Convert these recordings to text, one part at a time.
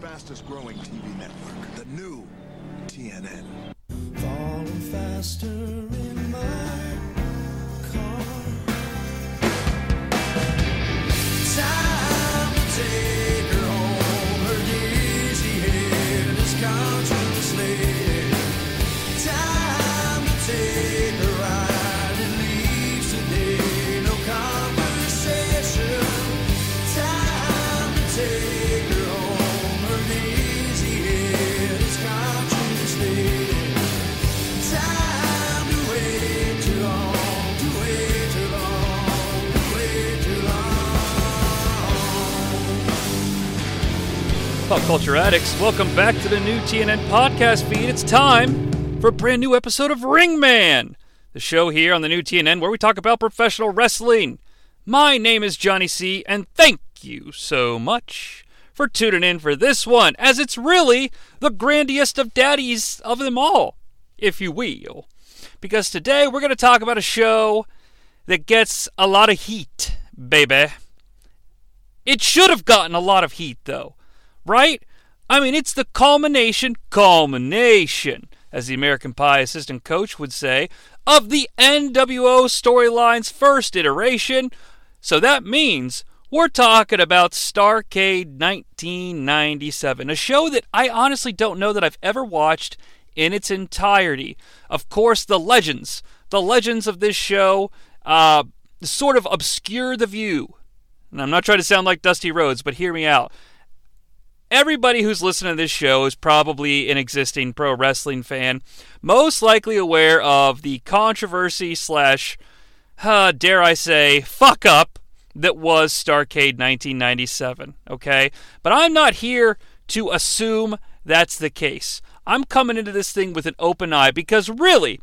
fastest growing TV network, the new TNN. Falling faster in my car. Time to take her home, her dizzy head is constantly. Time to take her ride, it leaves today, no conversation. Time to take her home, her dizzy head is constantly. Time to wait too long, to wait too long, to wait too long. Pop Culture Addicts, welcome back to the new TNN podcast feed. It's time for a brand new episode of Ringman, the show here on the new TNN where we talk about professional wrestling. My name is Johnny C, and thank you so much for tuning in for this one, as it's really the grandiest of daddies of them all, if you will. Because today we're going to talk about a show that gets a lot of heat, baby. It should have gotten a lot of heat, though, right? I mean, it's the culmination, as the American Pie assistant coach would say, of the NWO storyline's first iteration. So that means we're talking about Starrcade 1997, a show that I honestly don't know that I've ever watched in its entirety. Of course, the legends of this show sort of obscure the view. And I'm not trying to sound like Dusty Rhodes, but hear me out. Everybody who's listening to this show is probably an existing pro wrestling fan, most likely aware of the controversy / dare I say, fuck up that was Starrcade 1997, okay? But I'm not here to assume that's the case. I'm coming into this thing with an open eye because really,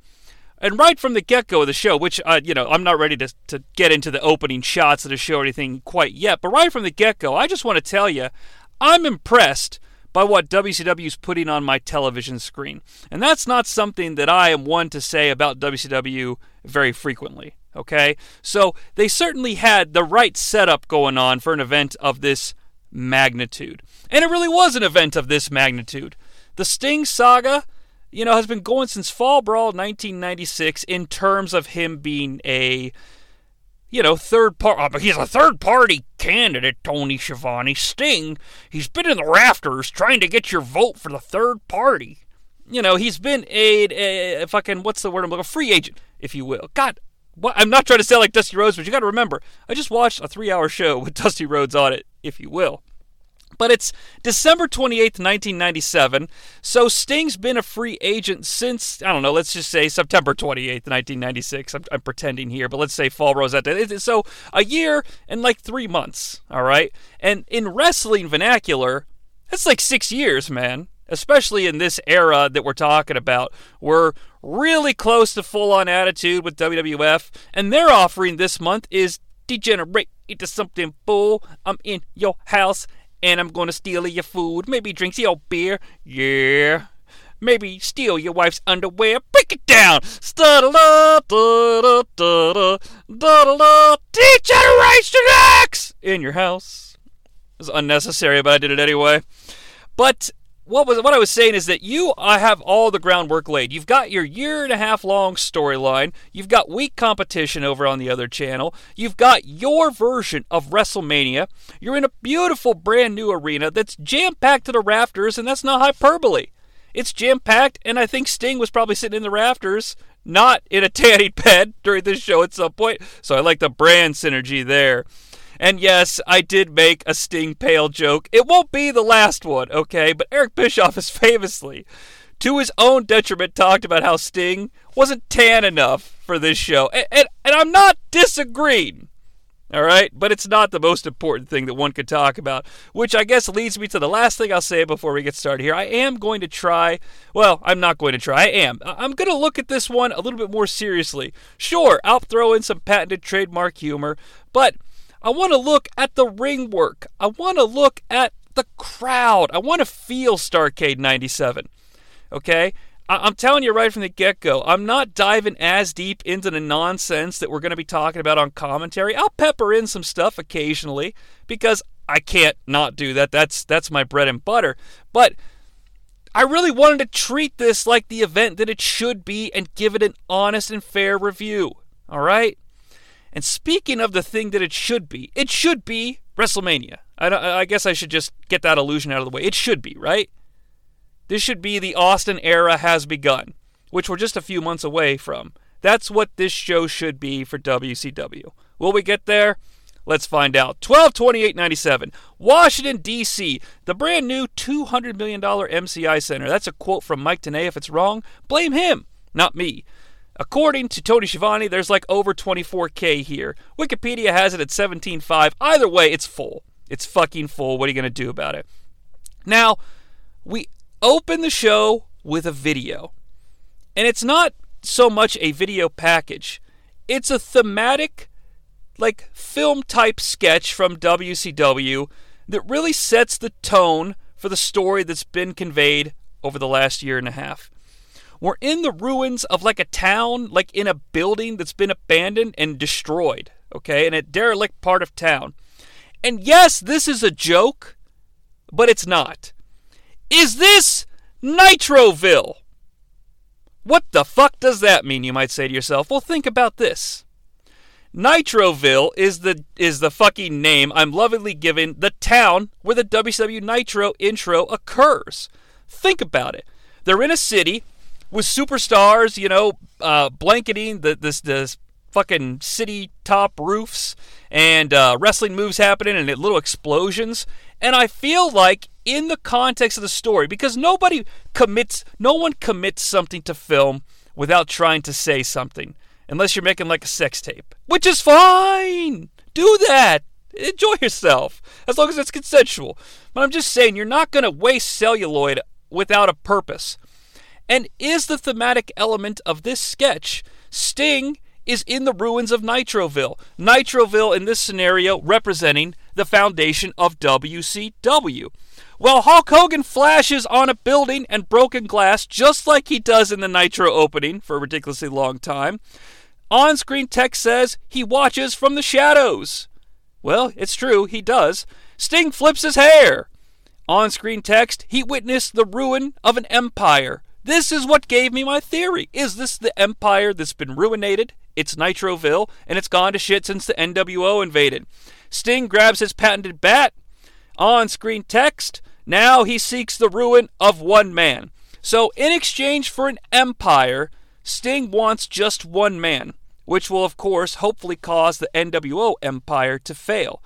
and right from the get-go of the show, which, I'm not ready to get into the opening shots of the show or anything quite yet, but right from the get-go, I just want to tell you, I'm impressed by what WCW's putting on my television screen. And that's not something that I am one to say about WCW very frequently, okay? So they certainly had the right setup going on for an event of this magnitude. And it really was an event of this magnitude. The Sting saga, has been going since Fall Brawl 1996 in terms of him being a he's a third-party candidate, Tony Schiavone. Sting, he's been in the rafters trying to get your vote for the third party. He's been a fucking, what's the word I'm looking for? A free agent, if you will. God, what? I'm not trying to sound like Dusty Rhodes, but you got to remember, I just watched a 3-hour show with Dusty Rhodes on it, if you will. But it's December 28th, 1997, so Sting's been a free agent since, let's just say September 28th, 1996. I'm pretending here, but let's say Fall Brawl that day. So a year and 3 months, all right? And in wrestling vernacular, that's 6 years, man, especially in this era that we're talking about. We're really close to full-on attitude with WWF, and their offering this month is degenerate into something full. I'm in your house, and I'm going to steal your food, maybe drink your beer, yeah. Maybe steal your wife's underwear, break it down. Degeneration X! In your house. It was unnecessary, but I did it anyway. But what I was saying is that I have all the groundwork laid. You've got your year-and-a-half-long storyline. You've got weak competition over on the other channel. You've got your version of WrestleMania. You're in a beautiful brand-new arena that's jam-packed to the rafters, and that's not hyperbole. It's jam-packed, and I think Sting was probably sitting in the rafters, not in a tanning bed during this show at some point. So I like the brand synergy there. And yes, I did make a Sting Pale joke. It won't be the last one, okay? But Eric Bischoff has famously, to his own detriment, talked about how Sting wasn't tan enough for this show. And I'm not disagreeing, all right? But it's not the most important thing that one could talk about, which I guess leads me to the last thing I'll say before we get started here. I'm going to look at this one a little bit more seriously. Sure, I'll throw in some patented trademark humor, but I want to look at the ring work. I want to look at the crowd. I want to feel Starrcade 97, okay? I'm telling you right from the get-go, I'm not diving as deep into the nonsense that we're going to be talking about on commentary. I'll pepper in some stuff occasionally because I can't not do that. That's my bread and butter. But I really wanted to treat this like the event that it should be and give it an honest and fair review. All right? And speaking of the thing that it should be WrestleMania. I guess I should just get that illusion out of the way. It should be, right? This should be the Austin era has begun, which we're just a few months away from. That's what this show should be for WCW. Will we get there? Let's find out. 12/28/97, Washington, D.C., the brand new $200 million MCI Center. That's a quote from Mike Tenay. If it's wrong, blame him, not me. According to Tony Schiavone, there's like over 24K here. Wikipedia has it at 17.5. Either way, it's full. It's fucking full. What are you going to do about it? Now, we open the show with a video. And it's not so much a video package. It's a thematic, like, film-type sketch from WCW that really sets the tone for the story that's been conveyed over the last year and a half. We're in the ruins of, like, a town, like in a building that's been abandoned and destroyed, okay, in a derelict part of town. And yes, this is a joke, but it's not. Is this Nitroville? What the fuck does that mean, you might say to yourself? Well, think about this. Nitroville is the fucking name I'm lovingly giving the town where the WCW Nitro intro occurs. Think about it. They're in a city with superstars, you know, blanketing this fucking city top roofs and wrestling moves happening and little explosions. And I feel like in the context of the story, because no one commits something to film without trying to say something, unless you're making like a sex tape, which is fine. Do that. Enjoy yourself, as long as it's consensual. But I'm just saying, you're not going to waste celluloid without a purpose. And is the thematic element of this sketch, Sting is in the ruins of Nitroville. Nitroville, in this scenario, representing the foundation of WCW. Well, Hulk Hogan flashes on a building and broken glass, just like he does in the Nitro opening for a ridiculously long time. On-screen text says he watches from the shadows. Well, it's true, he does. Sting flips his hair. On-screen text, he witnessed the ruin of an empire. This is what gave me my theory. Is this the empire that's been ruinated? It's Nitroville, and it's gone to shit since the NWO invaded. Sting grabs his patented bat. On-screen text, now he seeks the ruin of one man. So, in exchange for an empire, Sting wants just one man, which will, of course, hopefully cause the NWO empire to fail.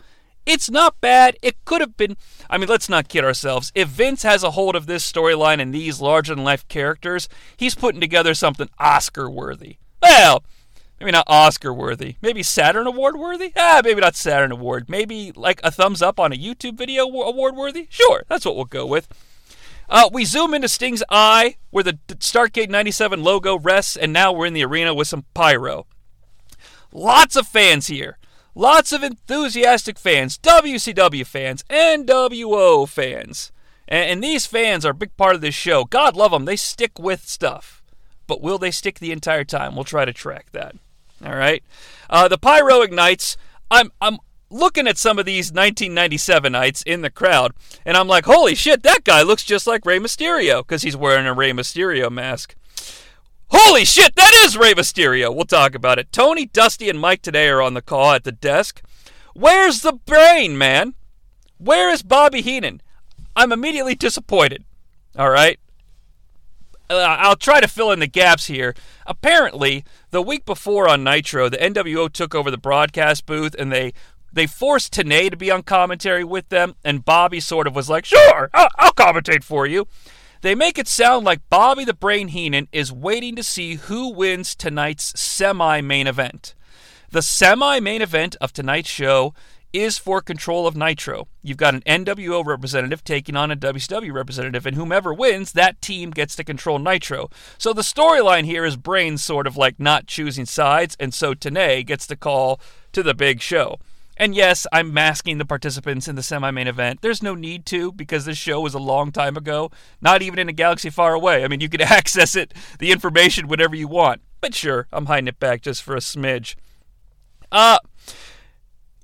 It's not bad. It could have been. I mean, let's not kid ourselves. If Vince has a hold of this storyline and these larger-than-life characters, he's putting together something Oscar-worthy. Well, maybe not Oscar-worthy. Maybe Saturn Award-worthy? Maybe not Saturn Award. Maybe, like, a thumbs up on a YouTube video award-worthy? Sure, that's what we'll go with. We zoom into Sting's eye, where the Starrcade 97 logo rests, and now we're in the arena with some pyro. Lots of fans here. Lots of enthusiastic fans, WCW fans, NWO fans. And these fans are a big part of this show. God love them. They stick with stuff. But will they stick the entire time? We'll try to track that. All right. The pyro ignites. I'm looking at some of these 1997ites in the crowd, and I'm like, holy shit, that guy looks just like Rey Mysterio, because he's wearing a Rey Mysterio mask. Holy shit, that is Rey Mysterio. We'll talk about it. Tony, Dusty, and Mike today are on the call at the desk. Where's the brain, man? Where is Bobby Heenan? I'm immediately disappointed. All right? I'll try to fill in the gaps here. Apparently, the week before on Nitro, the NWO took over the broadcast booth, and they forced Tenay to be on commentary with them, and Bobby sort of was like, sure, I'll commentate for you. They make it sound like Bobby the Brain Heenan is waiting to see who wins tonight's semi-main event. The semi-main event of tonight's show is for control of Nitro. You've got an NWO representative taking on a WCW representative, and whomever wins, that team gets to control Nitro. So the storyline here is Brain sort of like not choosing sides, and so Tenay gets the call to the big show. And yes, I'm masking the participants in the semi-main event. There's no need to, because this show was a long time ago. Not even in a galaxy far away. I mean, you can access it, the information, whenever you want. But sure, I'm hiding it back just for a smidge.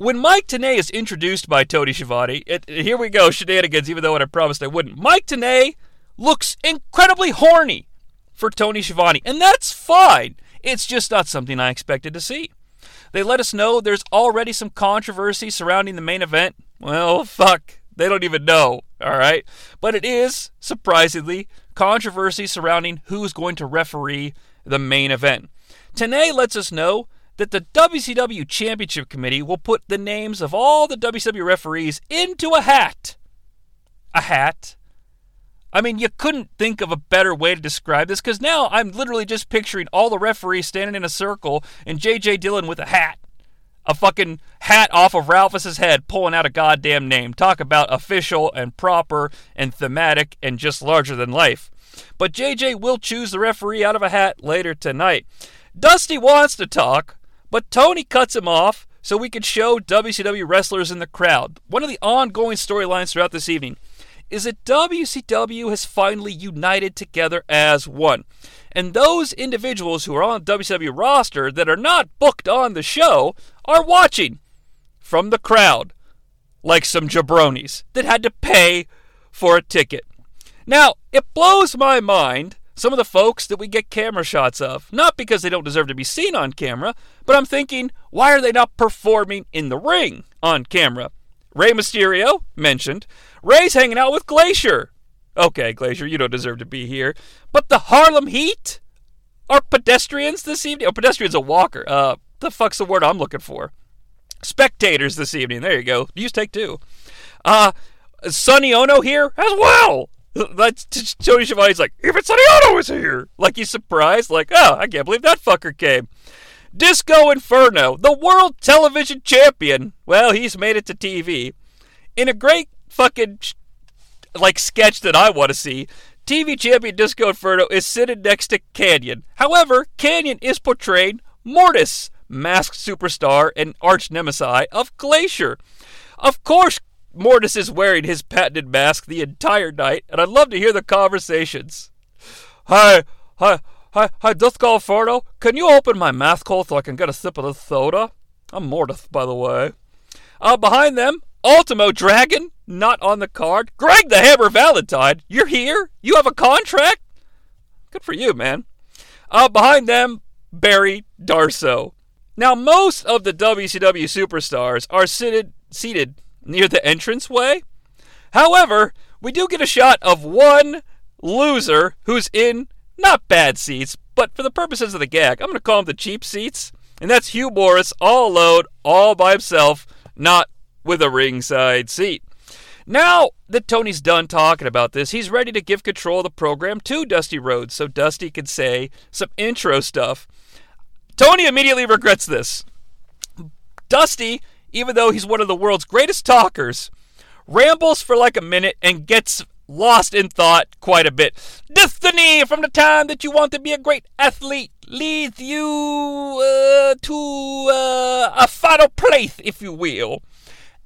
When Mike Tenay is introduced by Tony Schiavone, here we go, shenanigans, even though I promised I wouldn't. Mike Tenay looks incredibly horny for Tony Schiavone, and that's fine. It's just not something I expected to see. They let us know there's already some controversy surrounding the main event. Well, fuck. They don't even know, all right? But it is, surprisingly, controversy surrounding who's going to referee the main event. Tenay lets us know that the WCW Championship Committee will put the names of all the WCW referees into a hat. A hat? I mean, you couldn't think of a better way to describe this, because now I'm literally just picturing all the referees standing in a circle and J.J. Dillon with a hat. A fucking hat off of Ralphus's head pulling out a goddamn name. Talk about official and proper and thematic and just larger than life. But JJ will choose the referee out of a hat later tonight. Dusty wants to talk, but Tony cuts him off so we can show WCW wrestlers in the crowd. One of the ongoing storylines throughout this evening is that WCW has finally united together as one. And those individuals who are on the WCW roster that are not booked on the show are watching from the crowd like some jabronis that had to pay for a ticket. Now, it blows my mind some of the folks that we get camera shots of, not because they don't deserve to be seen on camera, but I'm thinking, why are they not performing in the ring on camera? Rey Mysterio, mentioned. Rey's hanging out with Glacier. Okay, Glacier, you don't deserve to be here. But the Harlem Heat are pedestrians this evening. Oh, pedestrian's a walker. The fuck's the word I'm looking for? Spectators this evening. There you go. Use take two. Sonny Ono here as well. That's Tony Schiavone's like, even Sonny Ono is here. Like he's surprised. Like, oh, I can't believe that fucker came. Disco Inferno, the world television champion. Well, he's made it to TV. In a great fucking, sketch that I want to see, TV champion Disco Inferno is sitting next to Kanyon. However, Kanyon is portraying Mortis, masked superstar and arch-nemesis of Glacier. Of course, Mortis is wearing his patented mask the entire night, and I'd love to hear the conversations. Hi, Disco Inferno. Can you open my mask hole so I can get a sip of this soda? I'm Mortis, by the way. Behind them, Ultimo Dragon, not on the card. Greg the Hammer Valentine, you're here? You have a contract? Good for you, man. Behind them, Barry Darso. Now, most of the WCW superstars are seated near the entranceway. However, we do get a shot of one loser who's in not bad seats, but for the purposes of the gag, I'm going to call them the cheap seats. And that's Hugh Morris, all alone, all by himself, not with a ringside seat. Now that Tony's done talking about this, he's ready to give control of the program to Dusty Rhodes so Dusty can say some intro stuff. Tony immediately regrets this. Dusty, even though he's one of the world's greatest talkers, rambles for like a minute and gets lost in thought quite a bit. Destiny, from the time that you want to be a great athlete, leads you to a final place, if you will.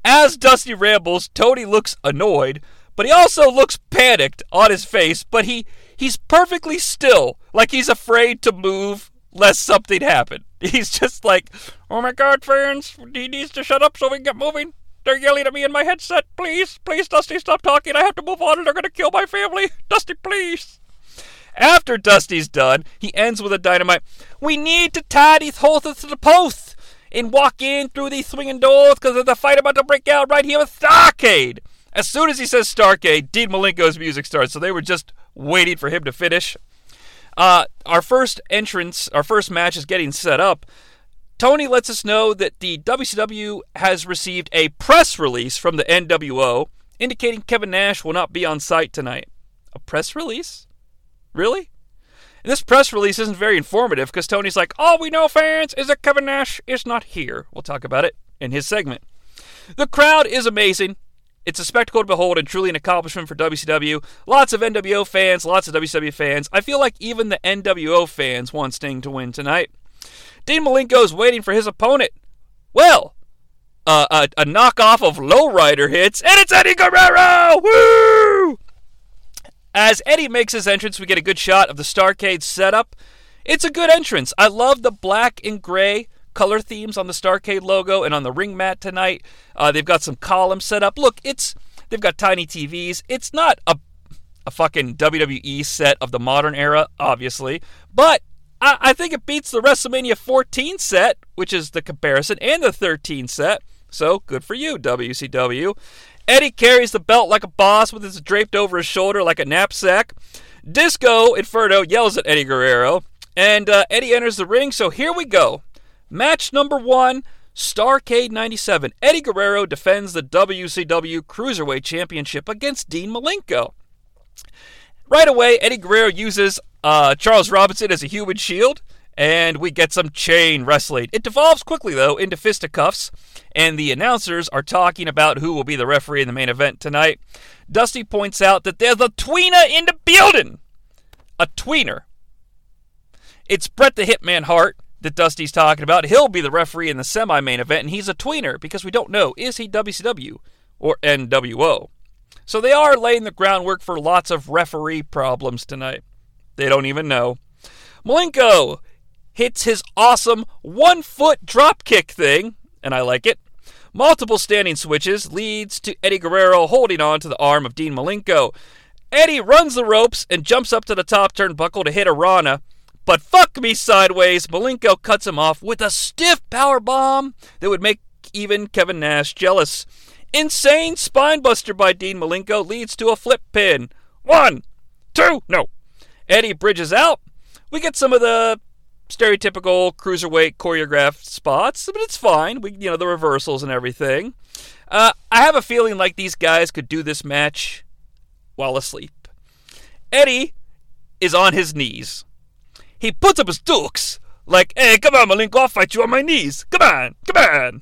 As Dusty rambles, Tony looks annoyed, but he also looks panicked on his face, but he's perfectly still, like he's afraid to move lest something happen. He's just like, oh my god, friends, he needs to shut up so we can get moving. They're yelling at me in my headset. Please, please, Dusty, stop talking. I have to move on or they're going to kill my family. Dusty, please. After Dusty's done, he ends with a dynamite. We need to tie these horses to the post and walk in through these swinging doors because there's a fight about to break out right here with Starcade. As soon as he says Starcade, Dean Malenko's music starts, so they were just waiting for him to finish. Our first match is getting set up. Tony lets us know that the WCW has received a press release from the NWO indicating Kevin Nash will not be on site tonight. A press release? Really? And this press release isn't very informative because Tony's like, all we know, fans, is that Kevin Nash is not here. We'll talk about it in his segment. The crowd is amazing. It's a spectacle to behold and truly an accomplishment for WCW. Lots of NWO fans, lots of WCW fans. I feel like even the NWO fans want Sting to win tonight. Dean Malenko is waiting for his opponent. Well, a knockoff of Lowrider hits, and it's Eddie Guerrero! Woo! As Eddie makes his entrance, we get a good shot of the Starcade setup. It's a good entrance. I love the black and gray color themes on the Starrcade logo and on the ring mat tonight. They've got some columns set up. Look, they've got tiny TVs. It's not a fucking WWE set of the modern era, obviously, but I think it beats the WrestleMania 14 set, which is the comparison, and the 13 set. So, good for you, WCW. Eddie carries the belt like a boss with his draped over his shoulder like a knapsack. Disco Inferno yells at Eddie Guerrero, and Eddie enters the ring, so here we go. Match number 1, Starrcade 97. Eddie Guerrero defends the WCW Cruiserweight Championship against Dean Malenko. Right away, Eddie Guerrero uses Charles Robinson as a human shield, and we get some chain wrestling. It devolves quickly, though, into fisticuffs, and the announcers are talking about who will be the referee in the main event tonight. Dusty points out that there's a tweener in the building! A tweener. It's Bret the Hitman Hart that Dusty's talking about. He'll be the referee in the semi-main event, and he's a tweener, because we don't know, is he WCW or NWO? So they are laying the groundwork for lots of referee problems tonight. They don't even know. Malenko hits his awesome one-foot dropkick thing, and I like it. Multiple standing switches leads to Eddie Guerrero holding on to the arm of Dean Malenko. Eddie runs the ropes and jumps up to the top turnbuckle to hit a Rana, but fuck me sideways, Malenko cuts him off with a stiff powerbomb that would make even Kevin Nash jealous. Insane spinebuster by Dean Malenko leads to a flip pin. 1, 2, no. Eddie bridges out. We get some of the stereotypical cruiserweight choreographed spots, but it's fine. You know, the reversals and everything. I have a feeling like these guys could do this match while asleep. Eddie is on his knees. He puts up his dukes, like, hey, come on, Malenko, I'll fight you on my knees. Come on.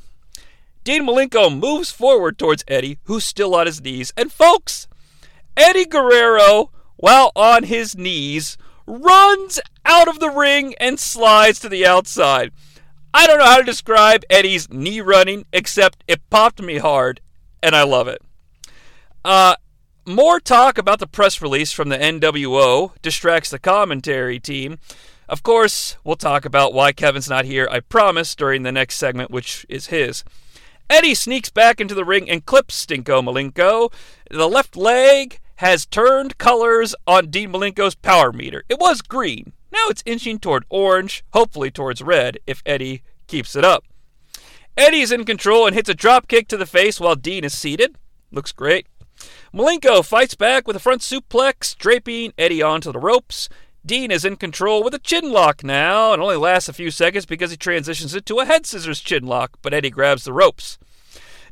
Dean Malenko moves forward towards Eddie, who's still on his knees. And folks, Eddie Guerrero, while on his knees, runs out of the ring and slides to the outside. I don't know how to describe Eddie's knee running, except it popped me hard, and I love it. More talk about the press release from the NWO distracts the commentary team. Of course, we'll talk about why Kevin's not here, I promise, during the next segment, which is his. Eddie sneaks back into the ring and clips Stinko Malenko. The left leg has turned colors on Dean Malenko's power meter. It was green. Now it's inching toward orange, hopefully towards red, if Eddie keeps it up. Eddie's in control and hits a dropkick to the face while Dean is seated. Looks great. Malenko fights back with a front suplex, draping Eddie onto the ropes. Dean is in control with a chin lock now, and only lasts a few seconds because he transitions it to a head scissors chin lock, but Eddie grabs the ropes.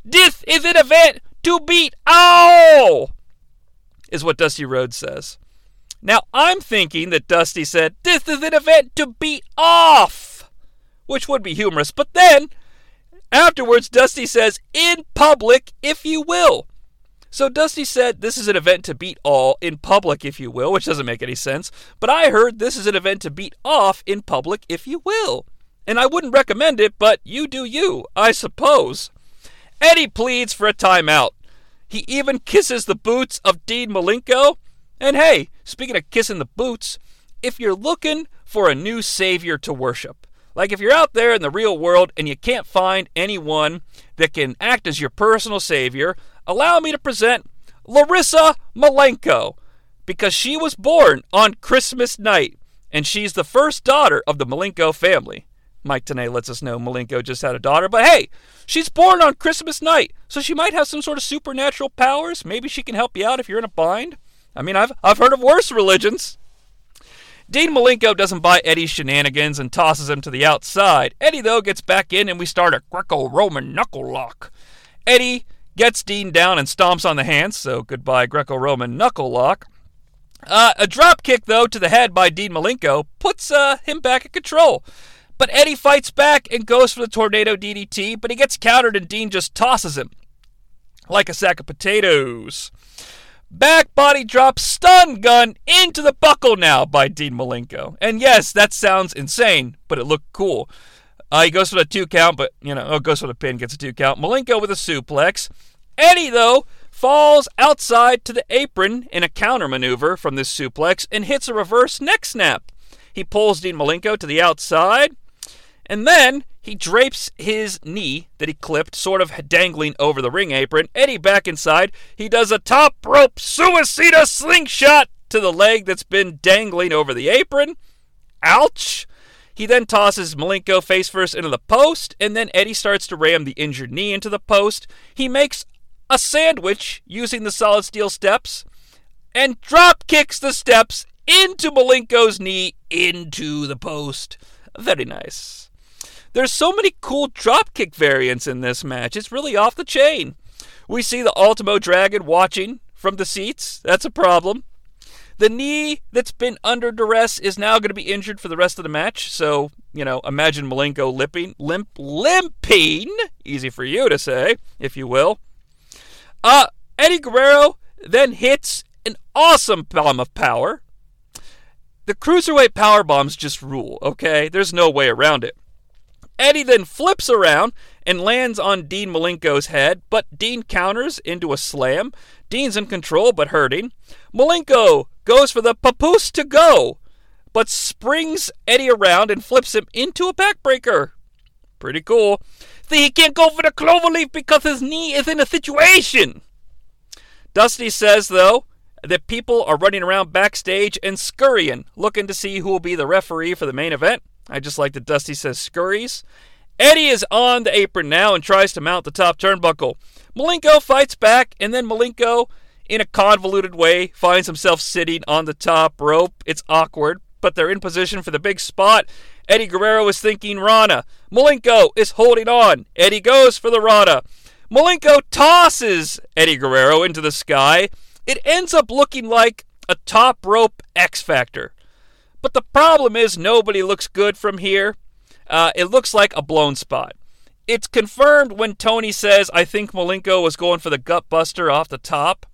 This is an event to beat all! Is what Dusty Rhodes says. Now, I'm thinking that Dusty said, this is an event to beat off, which would be humorous. But then, afterwards, Dusty says, in public, if you will. So Dusty said, this is an event to beat all in public, if you will, which doesn't make any sense. But I heard this is an event to beat off in public, if you will. And I wouldn't recommend it, but you do you, I suppose. Eddie pleads for a timeout. He even kisses the boots of Dean Malenko. And hey, speaking of kissing the boots, if you're looking for a new savior to worship, like if you're out there in the real world and you can't find anyone that can act as your personal savior, allow me to present Larissa Malenko, because she was born on Christmas night, and she's the first daughter of the Malenko family. Mike Tenay lets us know Malenko just had a daughter, but hey, she's born on Christmas night, so she might have some sort of supernatural powers. Maybe she can help you out if you're in a bind. I mean, I've heard of worse religions. Dean Malenko doesn't buy Eddie's shenanigans and tosses him to the outside. Eddie, though, gets back in, and we start a Greco-Roman knuckle lock. Eddie gets Dean down and stomps on the hands, so goodbye Greco-Roman knuckle lock. A drop kick, though, to the head by Dean Malenko puts him back in control. But Eddie fights back and goes for the tornado DDT, but he gets countered and Dean just tosses him like a sack of potatoes. Back body drop stun gun into the buckle now by Dean Malenko. And yes, that sounds insane, but it looked cool. He goes for the 2 count, but, you know, goes for the pin, gets a 2 count. Malenko with a suplex. Eddie, though, falls outside to the apron in a counter maneuver from this suplex and hits a reverse neck snap. He pulls Dean Malenko to the outside. And then He drapes his knee that he clipped, sort of dangling over the ring apron. Eddie back inside. He does a top rope suicida slingshot to the leg that's been dangling over the apron. Ouch. He then tosses Malenko face first into the post, and then Eddie starts to ram the injured knee into the post. He makes a sandwich using the solid steel steps and drop kicks the steps into Malenko's knee into the post. Very nice. There's so many cool dropkick variants in this match. It's really off the chain. We see the Ultimo Dragon watching from the seats. That's a problem. The knee that's been under duress is now going to be injured for the rest of the match. So, you know, imagine Malenko limping. Easy for you to say, if you will. Eddie Guerrero then hits an awesome bomb of power. The Cruiserweight power bombs just rule, okay? There's no way around it. Eddie then flips around and lands on Dean Malenko's head, but Dean counters into a slam. Dean's in control, but hurting. Malenko goes for the papoose to go, but springs Eddie around and flips him into a backbreaker. Pretty cool. See, he can't go for the cloverleaf because his knee is in a situation. Dusty says, though, that people are running around backstage and scurrying, looking to see who will be the referee for the main event. I just like that Dusty says scurries. Eddie is on the apron now and tries to mount the top turnbuckle. Malenko fights back, and then Malenko, in a convoluted way, finds himself sitting on the top rope. It's awkward, but they're in position for the big spot. Eddie Guerrero is thinking Rana. Malenko is holding on. Eddie goes for the Rana. Malenko tosses Eddie Guerrero into the sky. It ends up looking like a top rope X Factor. But the problem is nobody looks good from here. It looks like a blown spot. It's confirmed when Tony says, I think Malenko was going for the gut buster off the top.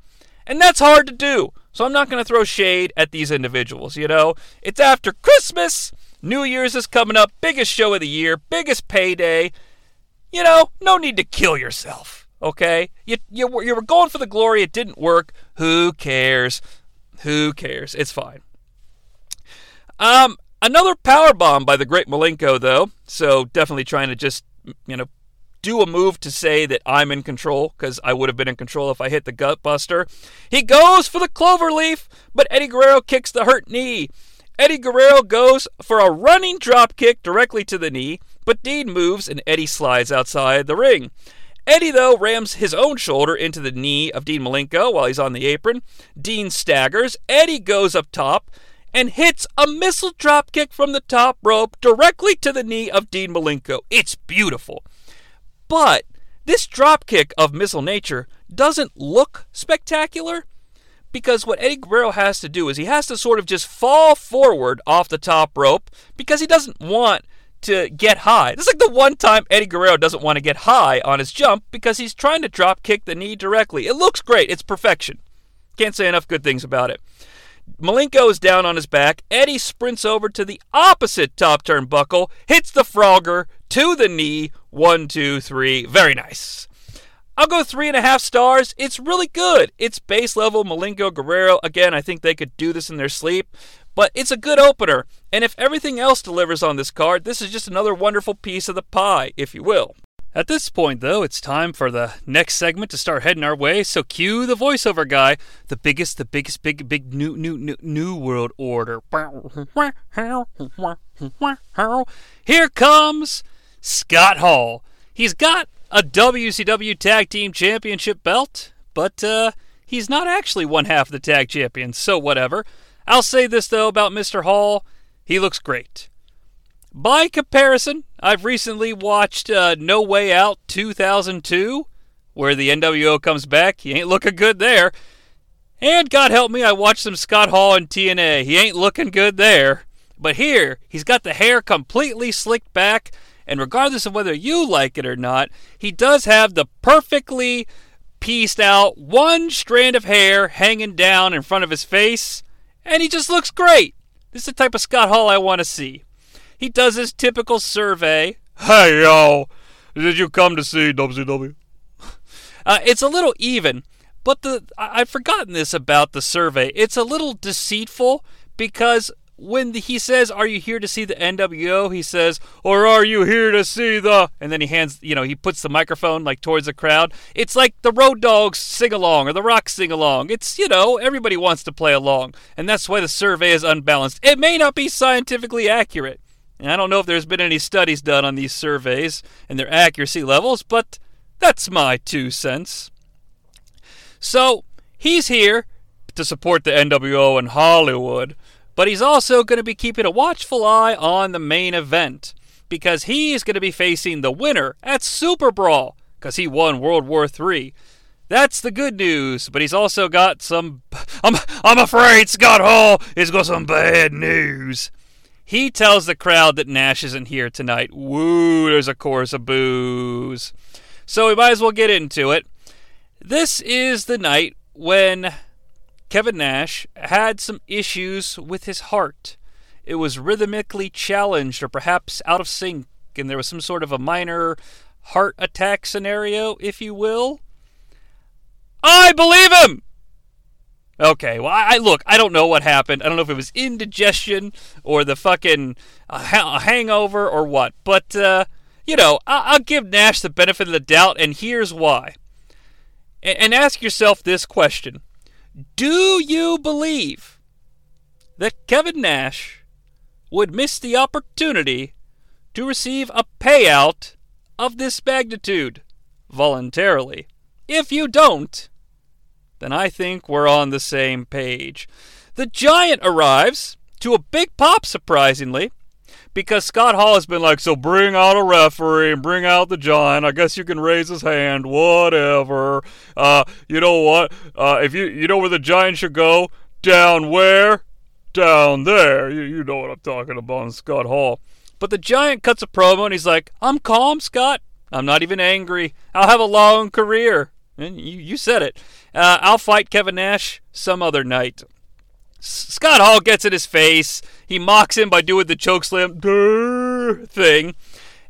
And that's hard to do. So I'm not going to throw shade at these individuals, you know. It's after Christmas. New Year's is coming up. Biggest show of the year. Biggest payday. You know, no need to kill yourself, okay? You were going for the glory. It didn't work. Who cares? Who cares? It's fine. Another powerbomb by the great Malenko, though. So definitely trying to just, you know, do a move to say that I'm in control, because I would have been in control if I hit the gut buster. He goes for the cloverleaf, but Eddie Guerrero kicks the hurt knee. Eddie Guerrero goes for a running drop kick directly to the knee, but Dean moves and Eddie slides outside the ring. Eddie, though, rams his own shoulder into the knee of Dean Malenko while he's on the apron. Dean staggers. Eddie goes up top and hits a missile dropkick from the top rope directly to the knee of Dean Malenko. It's beautiful. But this dropkick of missile nature doesn't look spectacular, because what Eddie Guerrero has to do is he has to sort of just fall forward off the top rope because he doesn't want to get high. This is like the one time Eddie Guerrero doesn't want to get high on his jump because he's trying to dropkick the knee directly. It looks great. It's perfection. Can't say enough good things about it. Malenko is down on his back. Eddie sprints over to the opposite top turnbuckle, hits the Frogger to the knee. 1, 2, 3. Very nice. I'll go 3.5 stars. It's really good. It's base level Malenko Guerrero. Again, I think they could do this in their sleep, but it's a good opener. And if everything else delivers on this card, this is just another wonderful piece of the pie, if you will. At this point, though, it's time for the next segment to start heading our way, so cue the voiceover guy, the biggest, big new world order. Here comes Scott Hall. He's got a WCW Tag Team Championship belt, but he's not actually one half of the tag champions, so whatever. I'll say this, though, about Mr. Hall. He looks great. By comparison, I've recently watched No Way Out 2002, where the NWO comes back. He ain't looking good there. And God help me, I watched some Scott Hall and TNA. He ain't looking good there. But here, he's got the hair completely slicked back, and regardless of whether you like it or not, he does have the perfectly pieced out one strand of hair hanging down in front of his face, and he just looks great. This is the type of Scott Hall I want to see. He does his typical survey. Hey, yo, did you come to see WCW? It's a little even, but I've forgotten this about the survey. It's a little deceitful because when he says, "Are you here to see the NWO?" he says, "Or are you here to see the..." And then he hands, he puts the microphone like towards the crowd. It's like the Road Dogs sing-along or the Rock sing-along. It's, everybody wants to play along. And that's why the survey is unbalanced. It may not be scientifically accurate. And I don't know if there's been any studies done on these surveys and their accuracy levels, but that's my 2 cents. So he's here to support the NWO in Hollywood, but he's also going to be keeping a watchful eye on the main event because he's going to be facing the winner at Super Brawl because he won World War III. That's the good news, but he's also got some... I'm afraid Scott Hall has got some bad news. He tells the crowd that Nash isn't here tonight. Woo, there's a chorus of boos. So we might as well get into it. This is the night when Kevin Nash had some issues with his heart. It was rhythmically challenged or perhaps out of sync, and there was some sort of a minor heart attack scenario, if you will. I believe him! Okay, well, I don't know what happened. I don't know if it was indigestion or the fucking hangover or what. But, I'll give Nash the benefit of the doubt, and here's why. And ask yourself this question. Do you believe that Kevin Nash would miss the opportunity to receive a payout of this magnitude voluntarily? If you don't, then I think we're on the same page. The Giant arrives to a big pop, surprisingly, because Scott Hall has been like, so bring out a referee and bring out the Giant. I guess you can raise his hand, whatever. You know what? If you know where the Giant should go, down where? Down there. You know what I'm talking about, Scott Hall. But the Giant cuts a promo and he's like, I'm calm, Scott. I'm not even angry. I'll have a long career. And you said it. I'll fight Kevin Nash some other night. Scott Hall gets in his face. He mocks him by doing the chokeslam thing.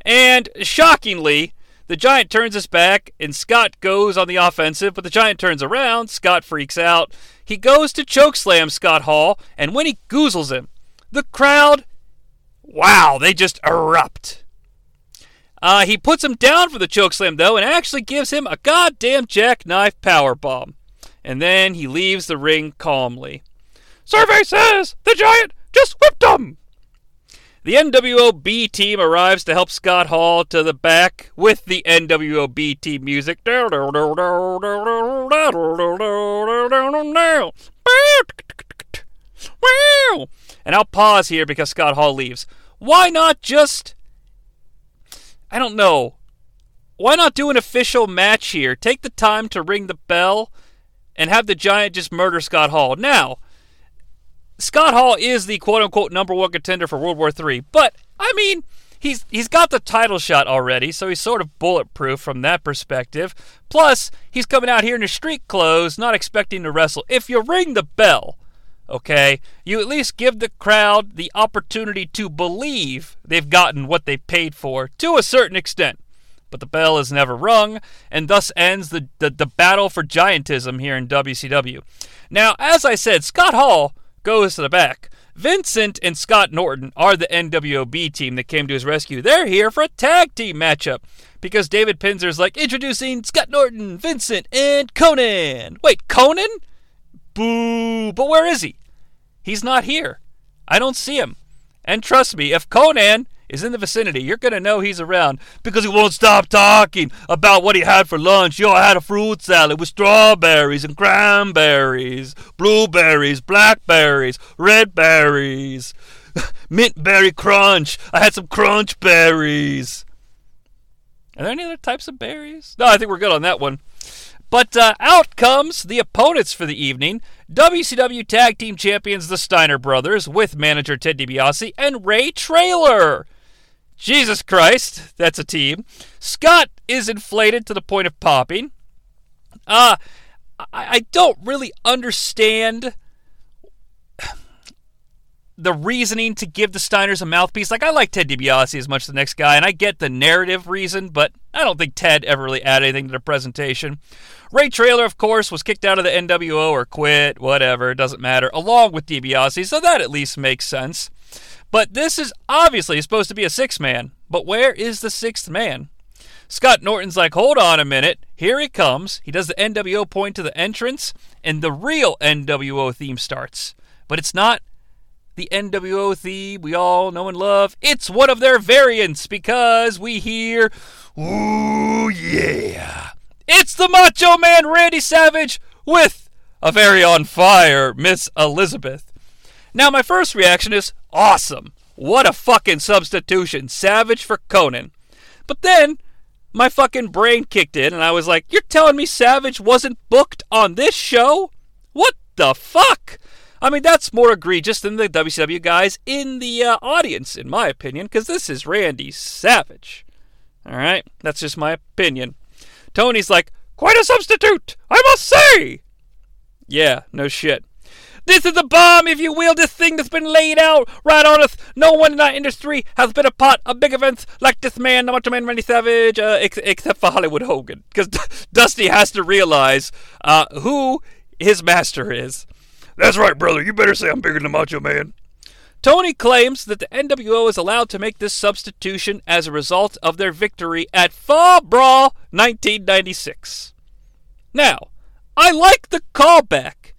And shockingly, the Giant turns his back, and Scott goes on the offensive, but the Giant turns around. Scott freaks out. He goes to chokeslam Scott Hall, and when he goozles him, the crowd, wow, they just erupt. He puts him down for the chokeslam, though, and actually gives him a goddamn jackknife powerbomb. And then he leaves the ring calmly. Survey says the Giant just whipped him. The NWO B team arrives to help Scott Hall to the back with the NWO B team music. And I'll pause here because Scott Hall leaves. Why not just... I don't know. Why not do an official match here? Take the time to ring the bell and have the Giant just murder Scott Hall. Now... Scott Hall is the quote-unquote number one contender for World War III, but, I mean, he's got the title shot already, so he's sort of bulletproof from that perspective. Plus, he's coming out here in his street clothes, not expecting to wrestle. If you ring the bell, okay, you at least give the crowd the opportunity to believe they've gotten what they paid for to a certain extent. But the bell is never rung, and thus ends the battle for giantism here in WCW. Now, as I said, Scott Hall goes to the back. Vincent and Scott Norton are the NWOB team that came to his rescue. They're here for a tag team matchup because David Pinzer's like, introducing Scott Norton, Vincent, and Conan. Wait, Conan? Boo. But where is he? He's not here. I don't see him. And trust me, if Conan is in the vicinity, you're going to know he's around because he won't stop talking about what he had for lunch. I had a fruit salad with strawberries and cranberries, blueberries, blackberries, red berries, mint berry crunch. I had some crunch berries. Are there any other types of berries? No, I think we're good on that one. But out comes the opponents for the evening, WCW Tag Team Champions, the Steiner Brothers, with manager Ted DiBiase and Ray Traylor. Jesus Christ, that's a team. Scott is inflated to the point of popping. I don't really understand the reasoning to give the Steiners a mouthpiece. Like, I like Ted DiBiase as much as the next guy, and I get the narrative reason, but I don't think Ted ever really added anything to the presentation. Ray Traylor, of course, was kicked out of the NWO or quit, whatever, it doesn't matter, along with DiBiase, so that at least makes sense. But this is obviously supposed to be a six-man, but where is the sixth man? Scott Norton's like, hold on a minute, here he comes. He does the NWO point to the entrance, and the real NWO theme starts. But it's not the NWO theme we all know and love. It's one of their variants because we hear, ooh yeah. It's the Macho Man Randy Savage with a very on fire Miss Elizabeth. Now my first reaction is, awesome. What a fucking substitution. Savage for Conan. But then my fucking brain kicked in and I was like, you're telling me Savage wasn't booked on this show? What the fuck? I mean, that's more egregious than the WCW guys in the audience, in my opinion, because this is Randy Savage. All right? That's just my opinion. Tony's like, quite a substitute, I must say! Yeah, no shit. This is the bomb, if you will, this thing that's been laid out right on us. No one in our industry has been a part of big events like this man, the Macho Man Randy Savage, except for Hollywood Hogan. Because Dusty has to realize who his master is. That's right, brother. You better say I'm bigger than Macho Man. Tony claims that the NWO is allowed to make this substitution as a result of their victory at Fall Brawl 1996. Now, I like the callback.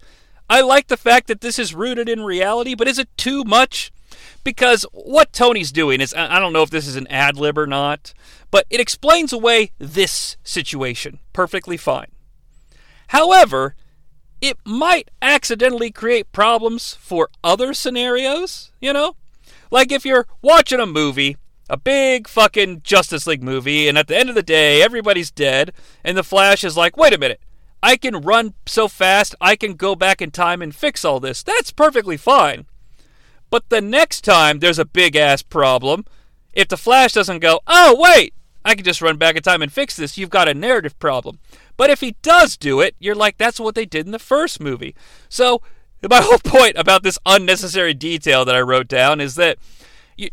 I like the fact that this is rooted in reality, but is it too much? Because what Tony's doing is, I don't know if this is an ad lib or not, but it explains away this situation perfectly fine. However, it might accidentally create problems for other scenarios, you know? Like if you're watching a movie, a big fucking Justice League movie, and at the end of the day, everybody's dead, and the Flash is like, wait a minute, I can run so fast, I can go back in time and fix all this. That's perfectly fine. But the next time there's a big-ass problem, if the Flash doesn't go, oh, wait, I can just run back in time and fix this, you've got a narrative problem. But if he does do it, you're like, that's what they did in the first movie. So my whole point about this unnecessary detail that I wrote down is that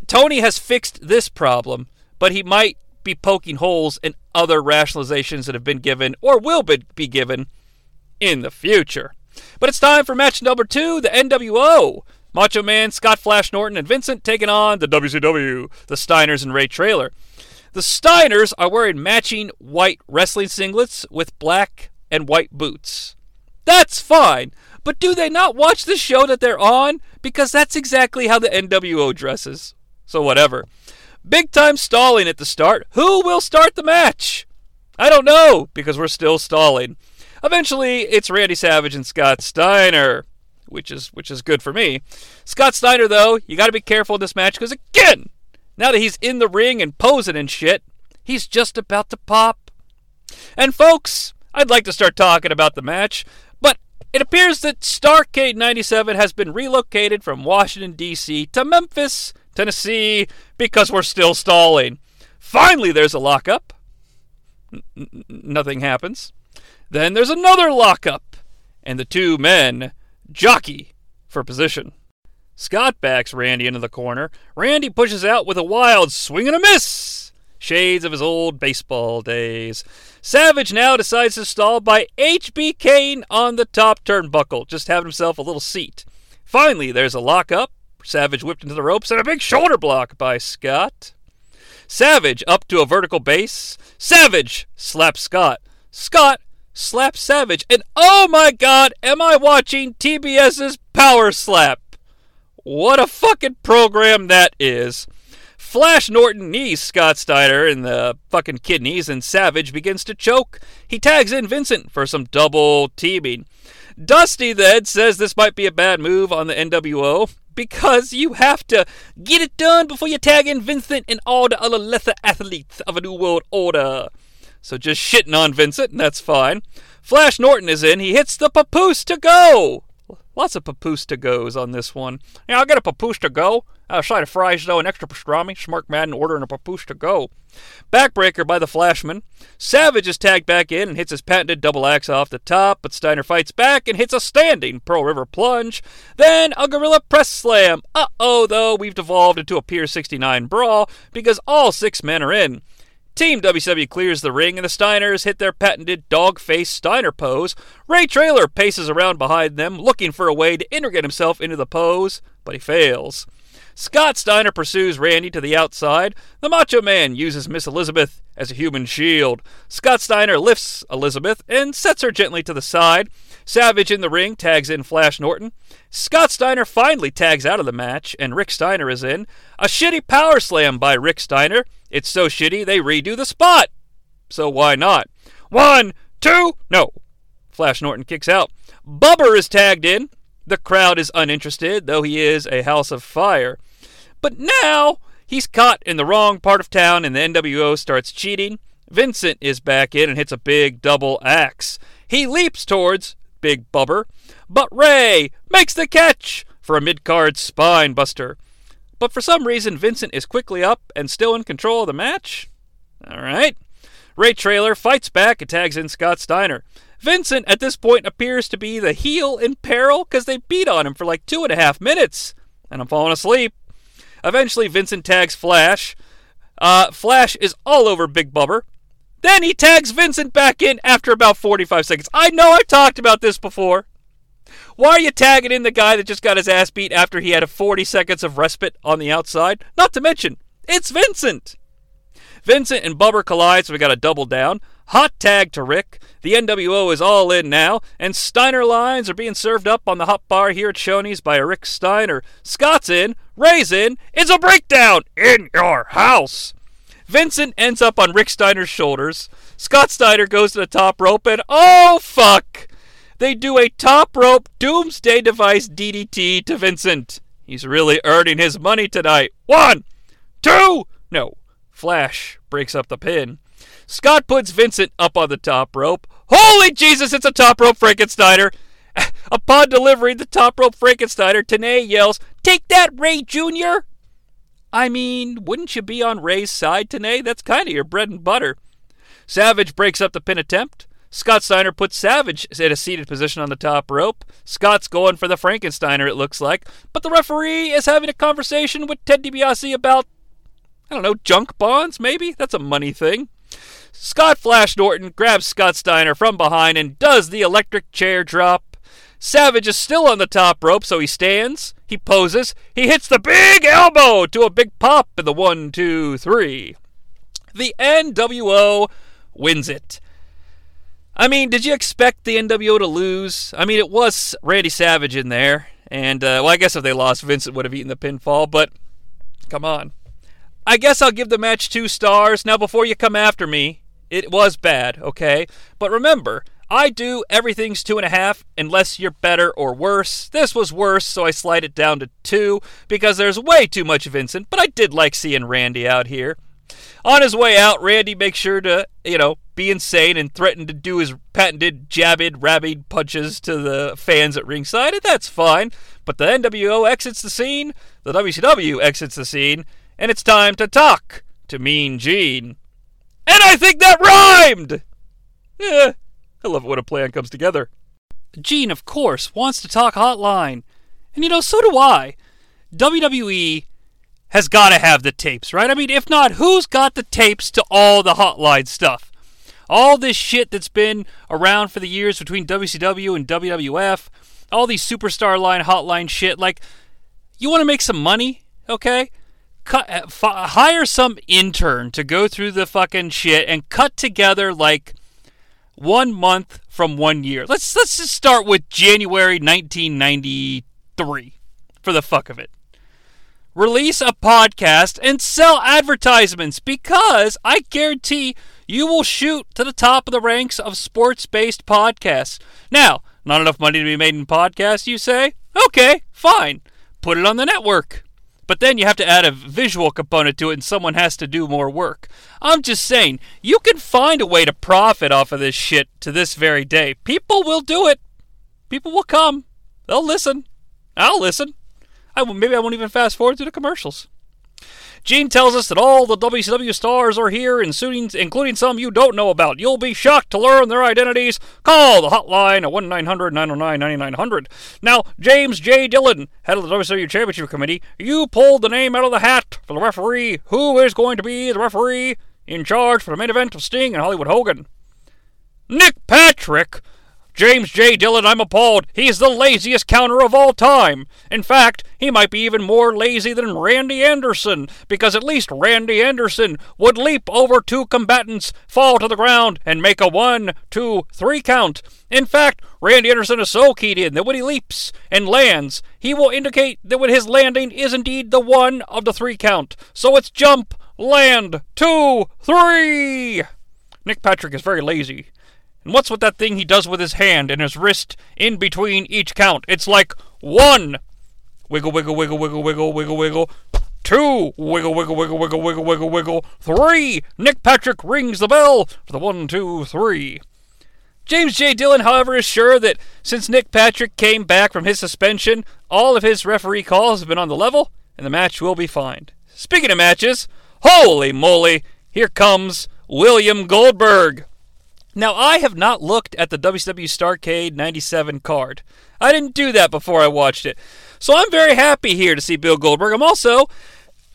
Tony has fixed this problem, but he might be poking holes in other rationalizations that have been given or will be given in the future. But it's time for match number 2, the NWO. Macho Man, Scott Flash Norton, and Vincent taking on the WCW, the Steiners and Ray Traylor. The Steiners are wearing matching white wrestling singlets with black and white boots. That's fine, but do they not watch the show that they're on? Because that's exactly how the NWO dresses. So whatever. Big time stalling at the start. Who will start the match? I don't know, because we're still stalling. Eventually, it's Randy Savage and Scott Steiner, which is good for me. Scott Steiner, though, you got to be careful in this match, because again, now that he's in the ring and posing and shit, he's just about to pop. And folks, I'd like to start talking about the match, but it appears that Starrcade 97 has been relocated from Washington, D.C. to Memphis, Tennessee, because we're still stalling. Finally, there's a lockup. Nothing happens. Then there's another lockup, and the two men jockey for position. Scott backs Randy into the corner. Randy pushes out with a wild swing and a miss. Shades of his old baseball days. Savage now decides to stall by HB Kane on the top turnbuckle, just having himself a little seat. Finally, there's a lockup. Savage whipped into the ropes and a big shoulder block by Scott. Savage up to a vertical base. Savage slaps Scott. Scott slaps Savage. And oh my God, am I watching TBS's Power Slap? What a fucking program that is. Flash Norton knees Scott Steiner in the fucking kidneys, and Savage begins to choke. He tags in Vincent for some double teaming. Dusty then says this might be a bad move on the NWO because you have to get it done before you tag in Vincent and all the other lesser athletes of a new world order. So just shitting on Vincent, and that's fine. Flash Norton is in. He hits the papoose to go. Lots of papoose to goes on this one. Yeah, I'll get a papoose to go. A side of fries, though, an extra pastrami. Schmark Madden ordering a papoose to go. Backbreaker by the Flashman. Savage is tagged back in and hits his patented double axe off the top, but Steiner fights back and hits a standing Pearl River plunge. Then a gorilla press slam. Uh-oh, though, we've devolved into a Pier 69 brawl because all six men are in. Team WCW clears the ring, and the Steiners hit their patented dog-face Steiner pose. Ray Traylor paces around behind them, looking for a way to integrate himself into the pose, but he fails. Scott Steiner pursues Randy to the outside. The Macho Man uses Miss Elizabeth as a human shield. Scott Steiner lifts Elizabeth and sets her gently to the side. Savage in the ring tags in Flash Norton. Scott Steiner finally tags out of the match, and Rick Steiner is in. A shitty power slam by Rick Steiner. It's so shitty they redo the spot. So why not? 1, 2, no. Flash Norton kicks out. Bubber is tagged in. The crowd is uninterested, though he is a house of fire. But now he's caught in the wrong part of town, and the NWO starts cheating. Vincent is back in and hits a big double axe. He leaps towards Big Bubber, but Ray makes the catch for a mid-card spine buster. But for some reason, Vincent is quickly up and still in control of the match. All right. Ray Traylor fights back and tags in Scott Steiner. Vincent, at this point, appears to be the heel in peril because they beat on him for like 2.5 minutes. And I'm falling asleep. Eventually, Vincent tags Flash. Flash is all over Big Bubber. Then he tags Vincent back in after about 45 seconds. I know I've talked about this before. Why are you tagging in the guy that just got his ass beat after he had a 40 seconds of respite on the outside? Not to mention, it's Vincent. Vincent and Bubber collide, so we got a double down. Hot tag to Rick. The NWO is all in now, and Steiner lines are being served up on the hot bar here at Shoney's by Rick Steiner. Scott's in. Ray's in. It's a breakdown in your house. Vincent ends up on Rick Steiner's shoulders. Scott Steiner goes to the top rope, and oh, fuck! They do a top rope doomsday device DDT to Vincent. He's really earning his money tonight. 1, 2, no. Flash breaks up the pin. Scott puts Vincent up on the top rope. Holy Jesus, it's a top rope Frankensteiner. Upon delivery, the top rope Frankensteiner, Tenay yells, "Take that, Ray Jr.!" I mean, wouldn't you be on Ray's side, Tenay? That's kind of your bread and butter. Savage breaks up the pin attempt. Scott Steiner puts Savage in a seated position on the top rope. Scott's going for the Frankensteiner, it looks like. But the referee is having a conversation with Ted DiBiase about, I don't know, junk bonds, maybe? That's a money thing. Scott Flash Norton grabs Scott Steiner from behind and does the electric chair drop. Savage is still on the top rope, so he stands. He poses. He hits the big elbow to a big pop in the 1, 2, 3. The NWO wins it. I mean, did you expect the NWO to lose? I mean, it was Randy Savage in there. And, well, I guess if they lost, Vincent would have eaten the pinfall. But, come on. I guess I'll give the match 2 stars. Now, before you come after me, it was bad, okay? But remember, I do everything's 2.5 unless you're better or worse. This was worse, so I slide it down to 2 because there's way too much Vincent. But I did like seeing Randy out here. On his way out, Randy makes sure to, be insane and threaten to do his patented jabbed, rabid punches to the fans at ringside, and that's fine. But the NWO exits the scene, the WCW exits the scene, and it's time to talk to Mean Gene. And I think that rhymed! Yeah, I love it when a plan comes together. Gene, of course, wants to talk hotline. And, so do I. WWE has got to have the tapes, right? I mean, if not, who's got the tapes to all the hotline stuff? All this shit that's been around for the years between WCW and WWF, all these superstar line hotline shit, like, you want to make some money, okay? Hire some intern to go through the fucking shit and cut together, like, 1 month from 1 year. Let's just start with January 1993, for the fuck of it. Release a podcast and sell advertisements because I guarantee you will shoot to the top of the ranks of sports-based podcasts. Now, not enough money to be made in podcasts, you say? Okay, fine. Put it on the network. But then you have to add a visual component to it and someone has to do more work. I'm just saying, you can find a way to profit off of this shit to this very day. People will do it. People will come. They'll listen. I'll listen. Maybe I won't even fast forward to the commercials. Gene tells us that all the WCW stars are here, including some you don't know about. You'll be shocked to learn their identities. Call the hotline at 1-900-909-9900. Now, James J. Dillon, head of the WCW Championship Committee, you pulled the name out of the hat for the referee. Who is going to be the referee in charge for the main event of Sting and Hollywood Hogan? Nick Patrick. James J. Dillon, I'm appalled. He's the laziest counter of all time. In fact, he might be even more lazy than Randy Anderson, because at least Randy Anderson would leap over two combatants, fall to the ground, and make a 1, 2, 3 count. In fact, Randy Anderson is so keyed in that when he leaps and lands, he will indicate that when his landing is indeed the 1 of the 3 count. So it's jump, land, 2, 3. Nick Patrick is very lazy. And what's with that thing he does with his hand and his wrist in between each count? It's like 1, wiggle, wiggle, wiggle, wiggle, wiggle, wiggle, wiggle, 2, wiggle, wiggle, wiggle, wiggle, wiggle, wiggle, wiggle, 3, Nick Patrick rings the bell for the 1, 2, 3. James J. Dillon, however, is sure that since Nick Patrick came back from his suspension, all of his referee calls have been on the level, and the match will be fine. Speaking of matches, holy moly, here comes William Goldberg. Now, I have not looked at the WCW Starrcade 97 card. I didn't do that before I watched it. So I'm very happy here to see Bill Goldberg. I'm also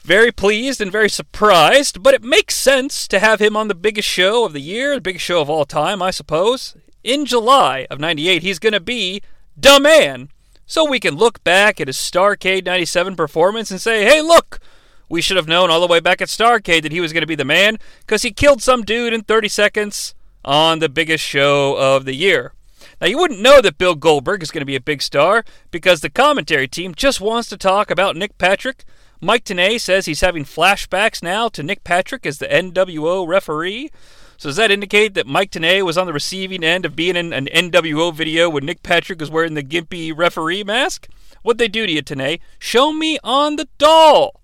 very pleased and very surprised, but it makes sense to have him on the biggest show of the year, the biggest show of all time, I suppose. In July of 98, he's going to be the man. So we can look back at his Starrcade 97 performance and say, hey, look, we should have known all the way back at Starrcade that he was going to be the man because he killed some dude in 30 seconds. On the biggest show of the year. Now, you wouldn't know that Bill Goldberg is going to be a big star because the commentary team just wants to talk about Nick Patrick. Mike Tenay says he's having flashbacks now to Nick Patrick as the NWO referee. So does that indicate that Mike Tenay was on the receiving end of being in an NWO video when Nick Patrick was wearing the gimpy referee mask? What'd they do to you, Tenay? Show me on the doll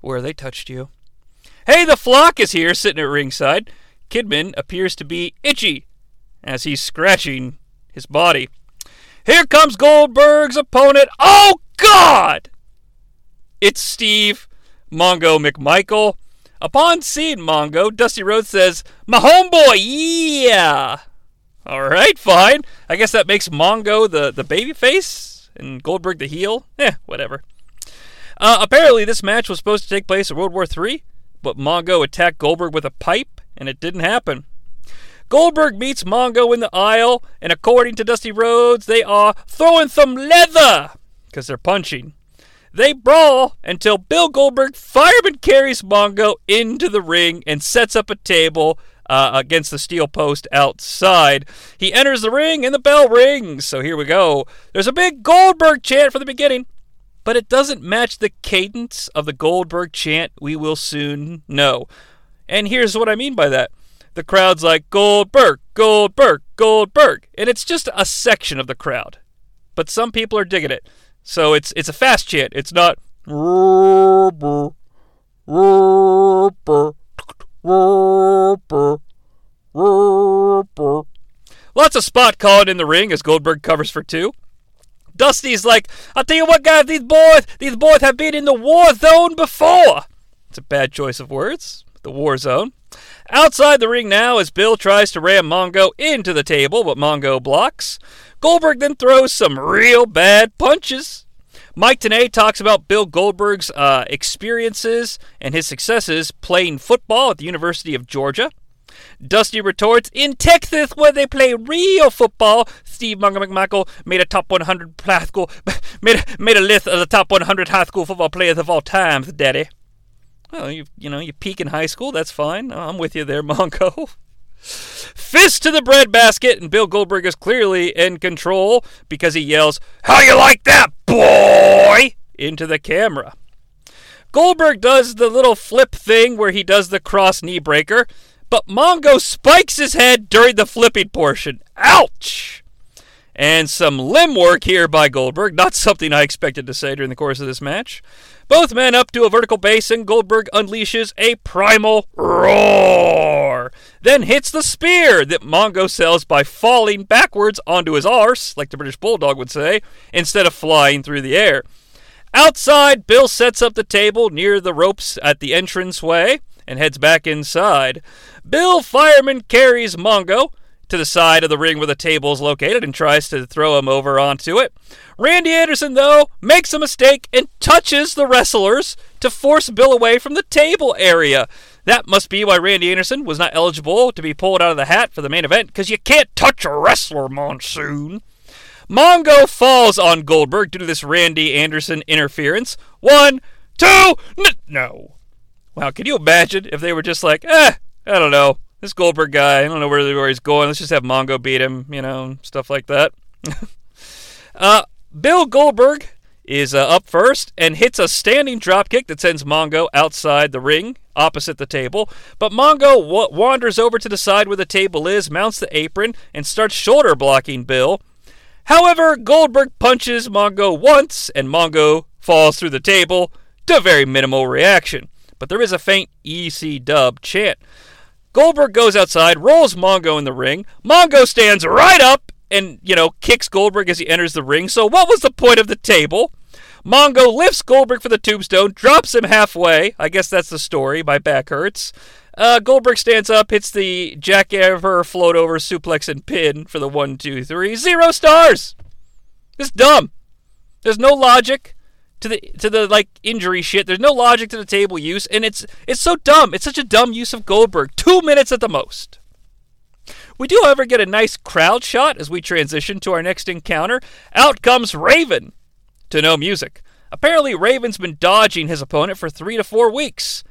where they touched you. Hey, the flock is here sitting at ringside. Kidman appears to be itchy as he's scratching his body. Here comes Goldberg's opponent. Oh, God! It's Steve Mongo McMichael. Upon seeing Mongo, Dusty Rhodes says, "My homeboy, yeah!" All right, fine. I guess that makes Mongo the babyface and Goldberg the heel. Whatever. Apparently, this match was supposed to take place in World War III, but Mongo attacked Goldberg with a pipe, and it didn't happen. Goldberg meets Mongo in the aisle, and according to Dusty Rhodes, they are throwing some leather, because they're punching. They brawl until Bill Goldberg fireman carries Mongo into the ring and sets up a table against the steel post outside. He enters the ring, and the bell rings, so here we go. There's a big Goldberg chant for the beginning, but it doesn't match the cadence of the Goldberg chant we will soon know. And here's what I mean by that. The crowd's like, Goldberg, Goldberg, Goldberg. And it's just a section of the crowd. But some people are digging it. So it's a fast chant. It's not. Lots of spot calling in the ring as Goldberg covers for two. Dusty's like, I'll tell you what, guys, these boys have been in the war zone before. It's a bad choice of words. The war zone. Outside the ring now as Bill tries to ram Mongo into the table, but Mongo blocks. Goldberg then throws some real bad punches. Mike Tenay talks about Bill Goldberg's experiences and his successes playing football at the University of Georgia. Dusty retorts, in Texas where they play real football, Steve Mongo McMichael made a top 100 high school, made a list of the top 100 high school football players of all time, Daddy. Well, you peak in high school, that's fine. I'm with you there, Mongo. Fist to the breadbasket, and Bill Goldberg is clearly in control because he yells, "How you like that, boy?" into the camera. Goldberg does the little flip thing where he does the cross knee breaker, but Mongo spikes his head during the flipping portion. Ouch! And some limb work here by Goldberg, not something I expected to say during the course of this match. Both men up to a vertical base, and Goldberg unleashes a primal roar. car, then hits the spear that Mongo sells by falling backwards onto his arse, like the British Bulldog would say, instead of flying through the air. Outside, Bill sets up the table near the ropes at the entranceway and heads back inside. Bill Fireman carries Mongo to the side of the ring where the table is located and tries to throw him over onto it. Randy Anderson, though, makes a mistake and touches the wrestlers to force Bill away from the table area. That must be why Randy Anderson was not eligible to be pulled out of the hat for the main event, because you can't touch a wrestler, Monsoon. Mongo falls on Goldberg due to this Randy Anderson interference. 1, 2, no. Wow, can you imagine if they were just like, I don't know. This Goldberg guy, I don't know where he's going. Let's just have Mongo beat him, you know, stuff like that. Bill Goldberg is up first and hits a standing dropkick that sends Mongo outside the ring, opposite the table. But Mongo wanders over to the side where the table is, mounts the apron, and starts shoulder blocking Bill. However, Goldberg punches Mongo once, and Mongo falls through the table to very minimal reaction. But there is a faint ECW chant. Goldberg goes outside, rolls Mongo in the ring. Mongo stands right up and, kicks Goldberg as he enters the ring. So what was the point of the table? Mongo lifts Goldberg for the tombstone, drops him halfway. I guess that's the story. My back hurts. Goldberg stands up, hits the jackhammer, float over, suplex, and pin for the 1, 2, 3. 0 stars! It's dumb. There's no logic to the injury shit. There's no logic to the table use, and it's so dumb. It's such a dumb use of Goldberg. 2 minutes at the most. We do, however, get a nice crowd shot as we transition to our next encounter. Out comes Raven to no music. Apparently, Raven's been dodging his opponent for 3 to 4 weeks,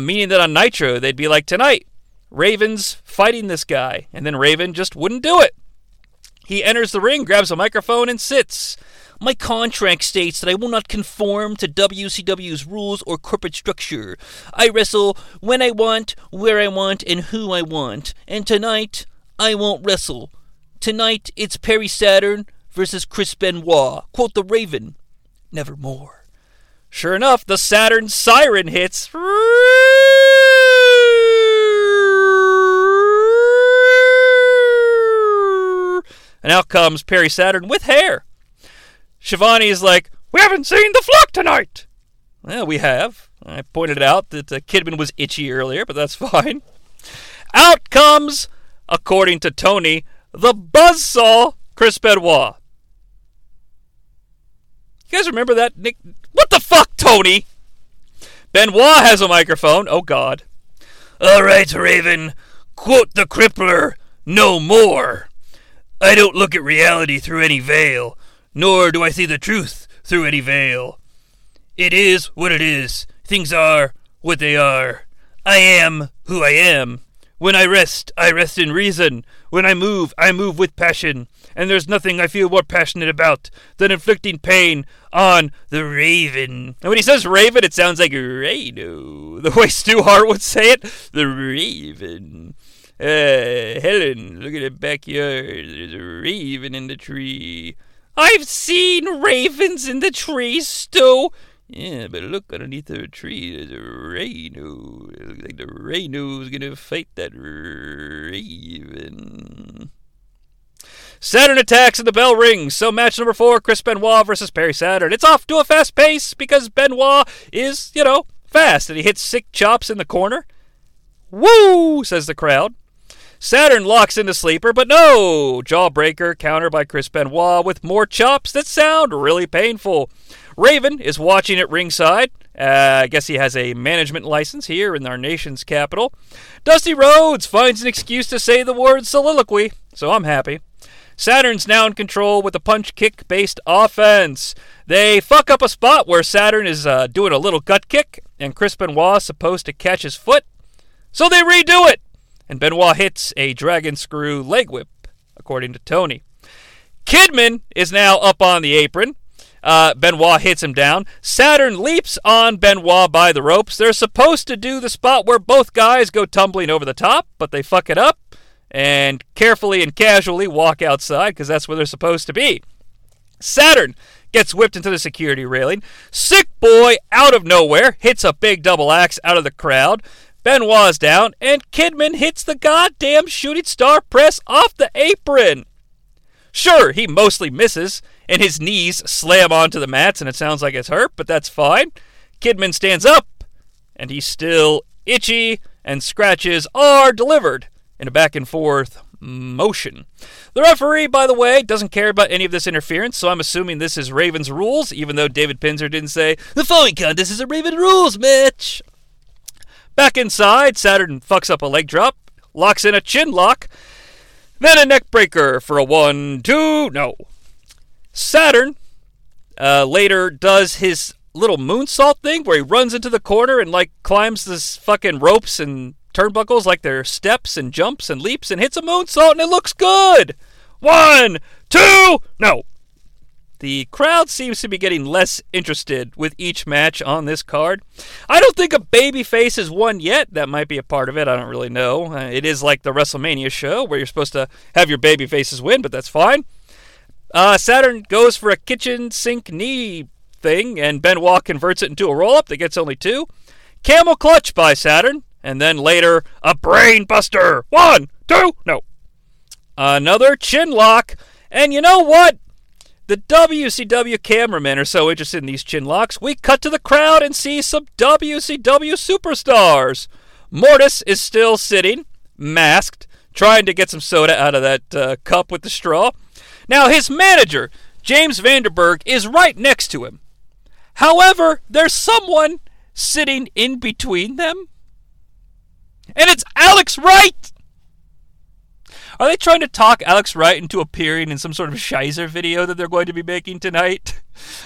meaning that on Nitro, they'd be like, tonight, Raven's fighting this guy, and then Raven just wouldn't do it. He enters the ring, grabs a microphone, and sits. My contract states that I will not conform to WCW's rules or corporate structure. I wrestle when I want, where I want, and who I want. And tonight, I won't wrestle. Tonight, it's Perry Saturn versus Chris Benoit. Quote the Raven, nevermore. Sure enough, the Saturn siren hits. And out comes Perry Saturn with hair. Schiavone is like, we haven't seen the flock tonight. Well, we have. I pointed out that Kidman was itchy earlier, but that's fine. Out comes, according to Tony, the buzzsaw Chris Benoit. You guys remember that, Nick? What the fuck, Tony? Benoit has a microphone. Oh, God. All right, Raven. Quote the crippler, no more. I don't look at reality through any veil. Nor do I see the truth through any veil. It is what it is. Things are what they are. I am who I am. When I rest in reason. When I move with passion. And there's nothing I feel more passionate about than inflicting pain on the Raven. And when he says Raven, it sounds like Rado. The way Stu Hart would say it, the Raven. Helen, look at the backyard. There's a raven in the tree. I've seen ravens in the trees, Stu. Yeah, but look underneath the tree. There's a Rhino. It looks like the Rhino's going to fight that Raven. Saturn attacks and the bell rings. So match number 4, Chris Benoit versus Perry Saturn. It's off to a fast pace because Benoit is, fast. And he hits sick chops in the corner. Woo, says the crowd. Saturn locks into sleeper, but no! Jawbreaker counter by Chris Benoit with more chops that sound really painful. Raven is watching at ringside. I guess he has a management license here in our nation's capital. Dusty Rhodes finds an excuse to say the word soliloquy, so I'm happy. Saturn's now in control with a punch-kick-based offense. They fuck up a spot where Saturn is doing a little gut kick, and Chris Benoit is supposed to catch his foot, so they redo it. And Benoit hits a dragon screw leg whip, according to Tony. Kidman is now up on the apron. Benoit hits him down. Saturn leaps on Benoit by the ropes. They're supposed to do the spot where both guys go tumbling over the top, but they fuck it up and carefully and casually walk outside because that's where they're supposed to be. Saturn gets whipped into the security railing. Sick Boy, out of nowhere, hits a big double axe out of the crowd. Benoit's down, and Kidman hits the goddamn shooting star press off the apron. Sure, he mostly misses, and his knees slam onto the mats, and it sounds like it's hurt, but that's fine. Kidman stands up, and he's still itchy, and scratches are delivered in a back-and-forth motion. The referee, by the way, doesn't care about any of this interference, so I'm assuming this is Raven's rules, even though David Pinzer didn't say, the following contest is a Raven rules match. Back inside, Saturn fucks up a leg drop, locks in a chin lock, then a neck breaker for a 1-2, no. Saturn later does his little moonsault thing where he runs into the corner and like climbs this fucking ropes and turnbuckles like they're steps and jumps and leaps and hits a moonsault and it looks good. 1-2, no. The crowd seems to be getting less interested with each match on this card. I don't think a babyface has won yet. That might be a part of it. I don't really know. It is like the WrestleMania show where you're supposed to have your babyfaces win, but that's fine. Saturn goes for a kitchen sink knee thing, and Benoit converts it into a roll-up that gets only 2. Camel clutch by Saturn, and then later a brain buster. 1-2, no. Another chin lock, and you know what? The WCW cameramen are so interested in these chin locks, we cut to the crowd and see some WCW superstars. Mortis is still sitting, masked, trying to get some soda out of that cup with the straw. Now, his manager, James Vanderberg, is right next to him. However, there's someone sitting in between them. And it's Alex Wright! Are they trying to talk Alex Wright into appearing in some sort of Shizer video that they're going to be making tonight?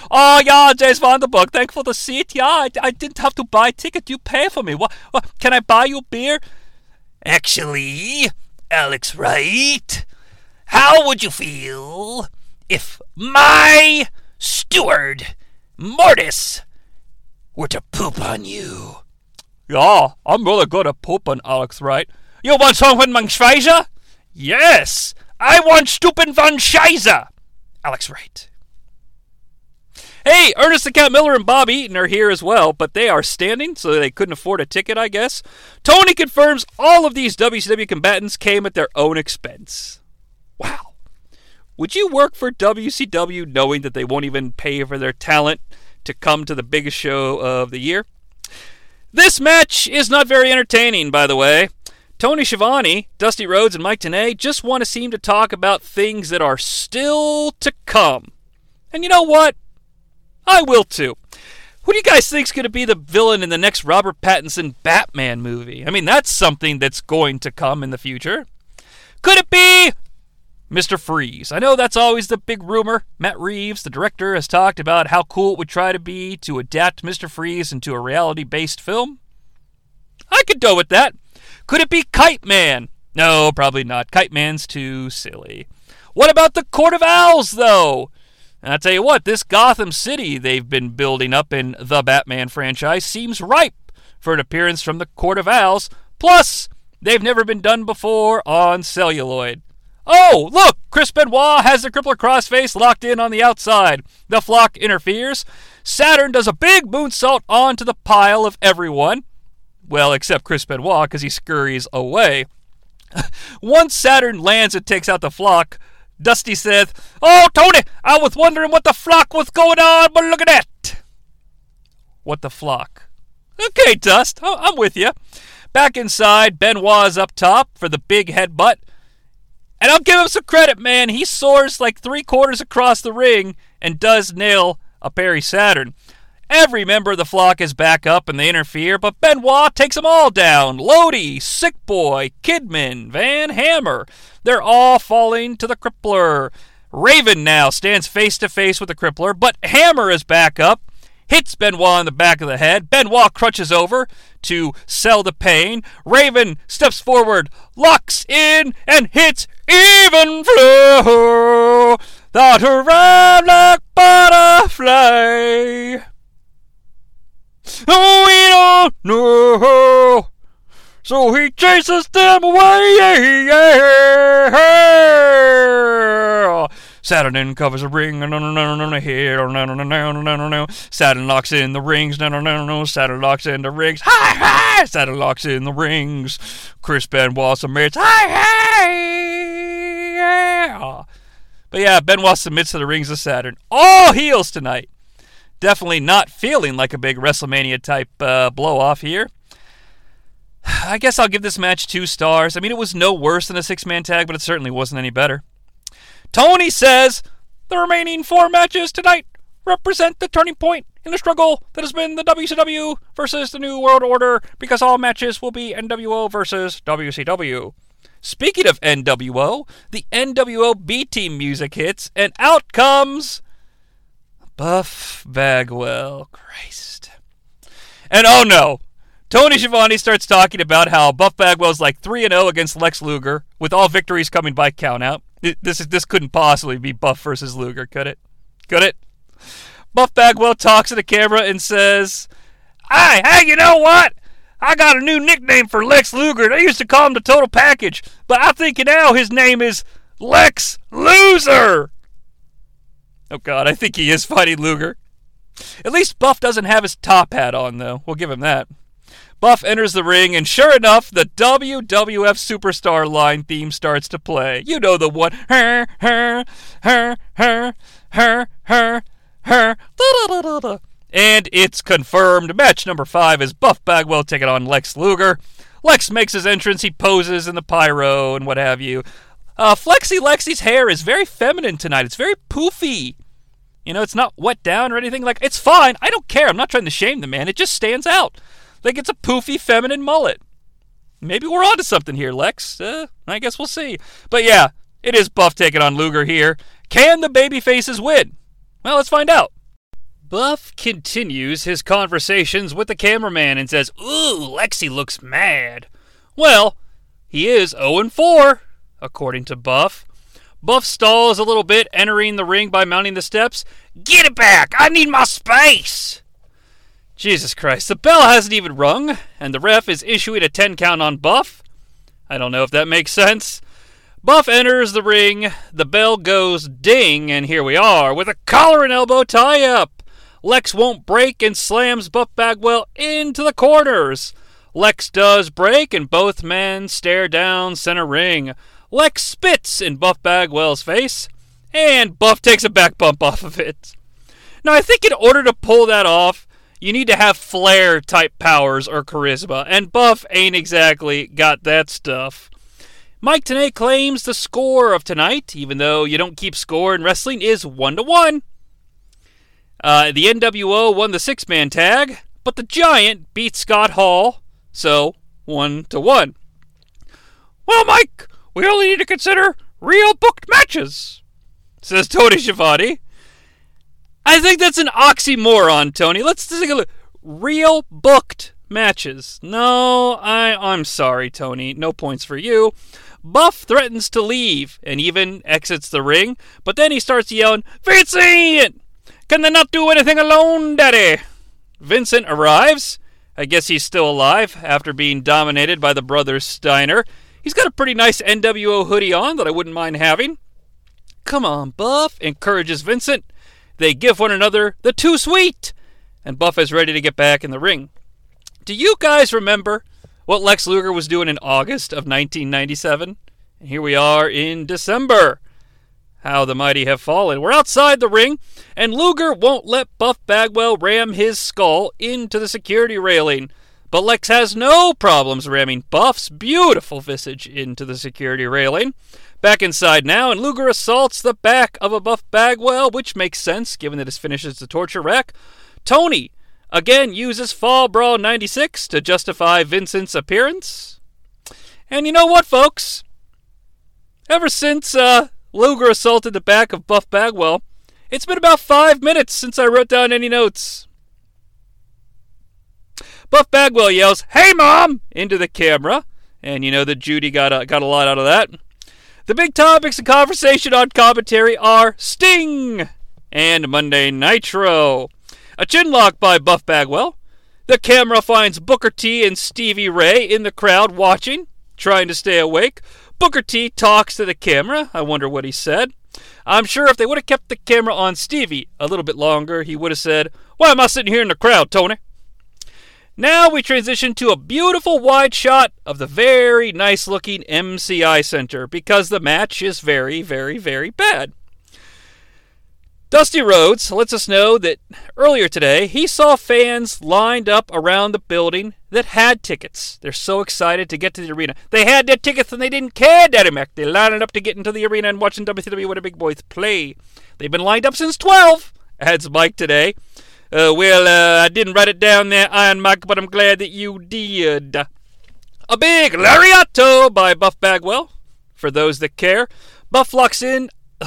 Oh, yeah, James Vanderberg, thankful to see it. Yeah, I didn't have to buy a ticket. You pay for me. What, can I buy you beer? Actually, Alex Wright, how would you feel if my steward, Mortis, were to poop on you? Yeah, I'm really good at poop on Alex Wright. You want something from Shizer? Yes, I want Stupin von Scheiser. Alex Wright. Hey, Ernest the Cat Miller and Bob Eaton are here as well, but they are standing, so they couldn't afford a ticket, I guess. Tony confirms all of these WCW combatants came at their own expense. Wow. Would you work for WCW knowing that they won't even pay for their talent to come to the biggest show of the year? This match is not very entertaining, by the way. Tony Schiavone, Dusty Rhodes, and Mike Tenay just want to seem to talk about things that are still to come. And you know what? I will too. Who do you guys think's going to be the villain in the next Robert Pattinson Batman movie? I mean, that's something that's going to come in the future. Could it be Mr. Freeze? I know that's always the big rumor. Matt Reeves, the director, has talked about how cool it would try to be to adapt Mr. Freeze into a reality-based film. I could go with that. Could it be Kite Man? No, probably not. Kite Man's too silly. What about the Court of Owls, though? And I'll tell you what, this Gotham City they've been building up in the Batman franchise seems ripe for an appearance from the Court of Owls. Plus, they've never been done before on celluloid. Oh, look! Chris Benoit has the Crippler Crossface locked in on the outside. The Flock interferes. Saturn does a big moonsault onto the pile of everyone. Well, except Chris Benoit, because he scurries away. Once Saturn lands and takes out the Flock, Dusty says, "Oh, Tony, I was wondering what the Flock was going on, but look at that." What the Flock? Okay, Dust, I'm with you. Back inside, Benoit is up top for the big headbutt. And I'll give him some credit, man. He soars like 3/4 across the ring and does nail a Perry Saturn. Every member of the Flock is back up and they interfere, but Benoit takes them all down. Lodi, Sick Boy, Kidman, Van Hammer. They're all falling to the Crippler. Raven now stands face-to-face with the Crippler, but Hammer is back up, hits Benoit in the back of the head. Benoit crunches over to sell the pain. Raven steps forward, locks in, and hits Even Flow. That arrived like butterfly. Oh, we don't know, so he chases them away. Saturn covers the ring, here, Saturn locks in the rings, Saturn locks in the rings, Saturn locks in the rings, Chris Benoit submits, but yeah, Benoit submits to the rings of Saturn. All heels tonight. Definitely not feeling like a big WrestleMania type blow-off here. I guess I'll give this match 2 stars. I mean, it was no worse than a 6-man tag, but it certainly wasn't any better. Tony says, the remaining 4 matches tonight represent the turning point in the struggle that has been the WCW versus the New World Order, because all matches will be NWO versus WCW. Speaking of NWO, the NWO B-team music hits, and out comes Buff Bagwell. Christ. And oh no! Tony Schiavone starts talking about how Buff Bagwell's like 3-0 against Lex Luger, with all victories coming by countout. This couldn't possibly be Buff versus Luger, could it? Could it? Buff Bagwell talks to the camera and says, Hey, you know what? I got a new nickname for Lex Luger. They used to call him the Total Package, but I think now his name is Lex Loser. Oh God, I think he is fighting Luger. At least Buff doesn't have his top hat on, though. We'll give him that. Buff enters the ring, and sure enough, the WWF Superstar line theme starts to play. You know the one. Her, her, her, her, her, her, her. And it's confirmed. Match number 5 is Buff Bagwell taking on Lex Luger. Lex makes his entrance. He poses in the pyro and what have you. Flexi Lexi's hair is very feminine tonight. It's very poofy. You know, it's not wet down or anything. Like, it's fine. I don't care. I'm not trying to shame the man. It just stands out. Like, it's a poofy feminine mullet. Maybe we're onto something here, Lex. I guess we'll see. But yeah, it is Buff taking on Luger here. Can the babyfaces win? Well, let's find out. Buff continues his conversations with the cameraman and says, Ooh, Lexi looks mad. Well, he is 0-4, according to Buff. Buff stalls a little bit, entering the ring by mounting the steps. Get it back! I need my space! Jesus Christ, the bell hasn't even rung, and the ref is issuing a 10 count on Buff. I don't know if that makes sense. Buff enters the ring, the bell goes ding, and here we are with a collar and elbow tie-up. Lex won't break and slams Buff Bagwell into the corners. Lex does break, and both men stare down center ring. Lex spits in Buff Bagwell's face, and Buff takes a back bump off of it. Now, I think in order to pull that off, you need to have flair-type powers or charisma, and Buff ain't exactly got that stuff. Mike Tenay claims the score of tonight, even though you don't keep score in wrestling, is 1-1. The NWO won the 6-man tag, but the Giant beat Scott Hall, so 1-1. Well, Mike, we only need to consider real booked matches, says Tony Schiavone. I think that's an oxymoron, Tony. Let's take a look. Real booked matches. No, I'm sorry, Tony. No points for you. Buff threatens to leave and even exits the ring, but then he starts yelling, Vincent! Can they not do anything alone, Daddy? Vincent arrives. I guess he's still alive after being dominated by the brothers Steiner. He's got a pretty nice NWO hoodie on that I wouldn't mind having. Come on, Buff, encourages Vincent. They give one another the too sweet, and Buff is ready to get back in the ring. Do you guys remember what Lex Luger was doing in August of 1997? And here we are in December. How the mighty have fallen. We're outside the ring, and Luger won't let Buff Bagwell ram his skull into the security railing. But Lex has no problems ramming Buff's beautiful visage into the security railing. Back inside now, and Luger assaults the back of a Buff Bagwell, which makes sense, given that his finish is the torture rack. Tony, again, uses Fall Brawl 96 to justify Vincent's appearance. And you know what, folks? Ever since Luger assaulted the back of Buff Bagwell, it's been about 5 minutes since I wrote down any notes. Buff Bagwell yells, Hey, Mom! into the camera. And you know that Judy got a lot out of that. The big topics of conversation on commentary are Sting and Monday Nitro. A chinlock by Buff Bagwell. The camera finds Booker T and Stevie Ray in the crowd watching, trying to stay awake. Booker T talks to the camera. I wonder what he said. I'm sure if they would have kept the camera on Stevie a little bit longer, he would have said, "Why am I sitting here in the crowd, Tony?" Now we transition to a beautiful wide shot of the very nice-looking MCI Center, because the match is very, very, very bad. Dusty Rhodes lets us know that earlier today, he saw fans lined up around the building that had tickets. They're so excited to get to the arena. They had their tickets and they didn't care, Daddy Mac. They lined up to get into the arena and watching WCW What a Big Boys play. They've been lined up since 12, adds Mike Tenay. I didn't write it down there, Iron Mike, but I'm glad that you did. A big lariato by Buff Bagwell, for those that care. Buff locks in a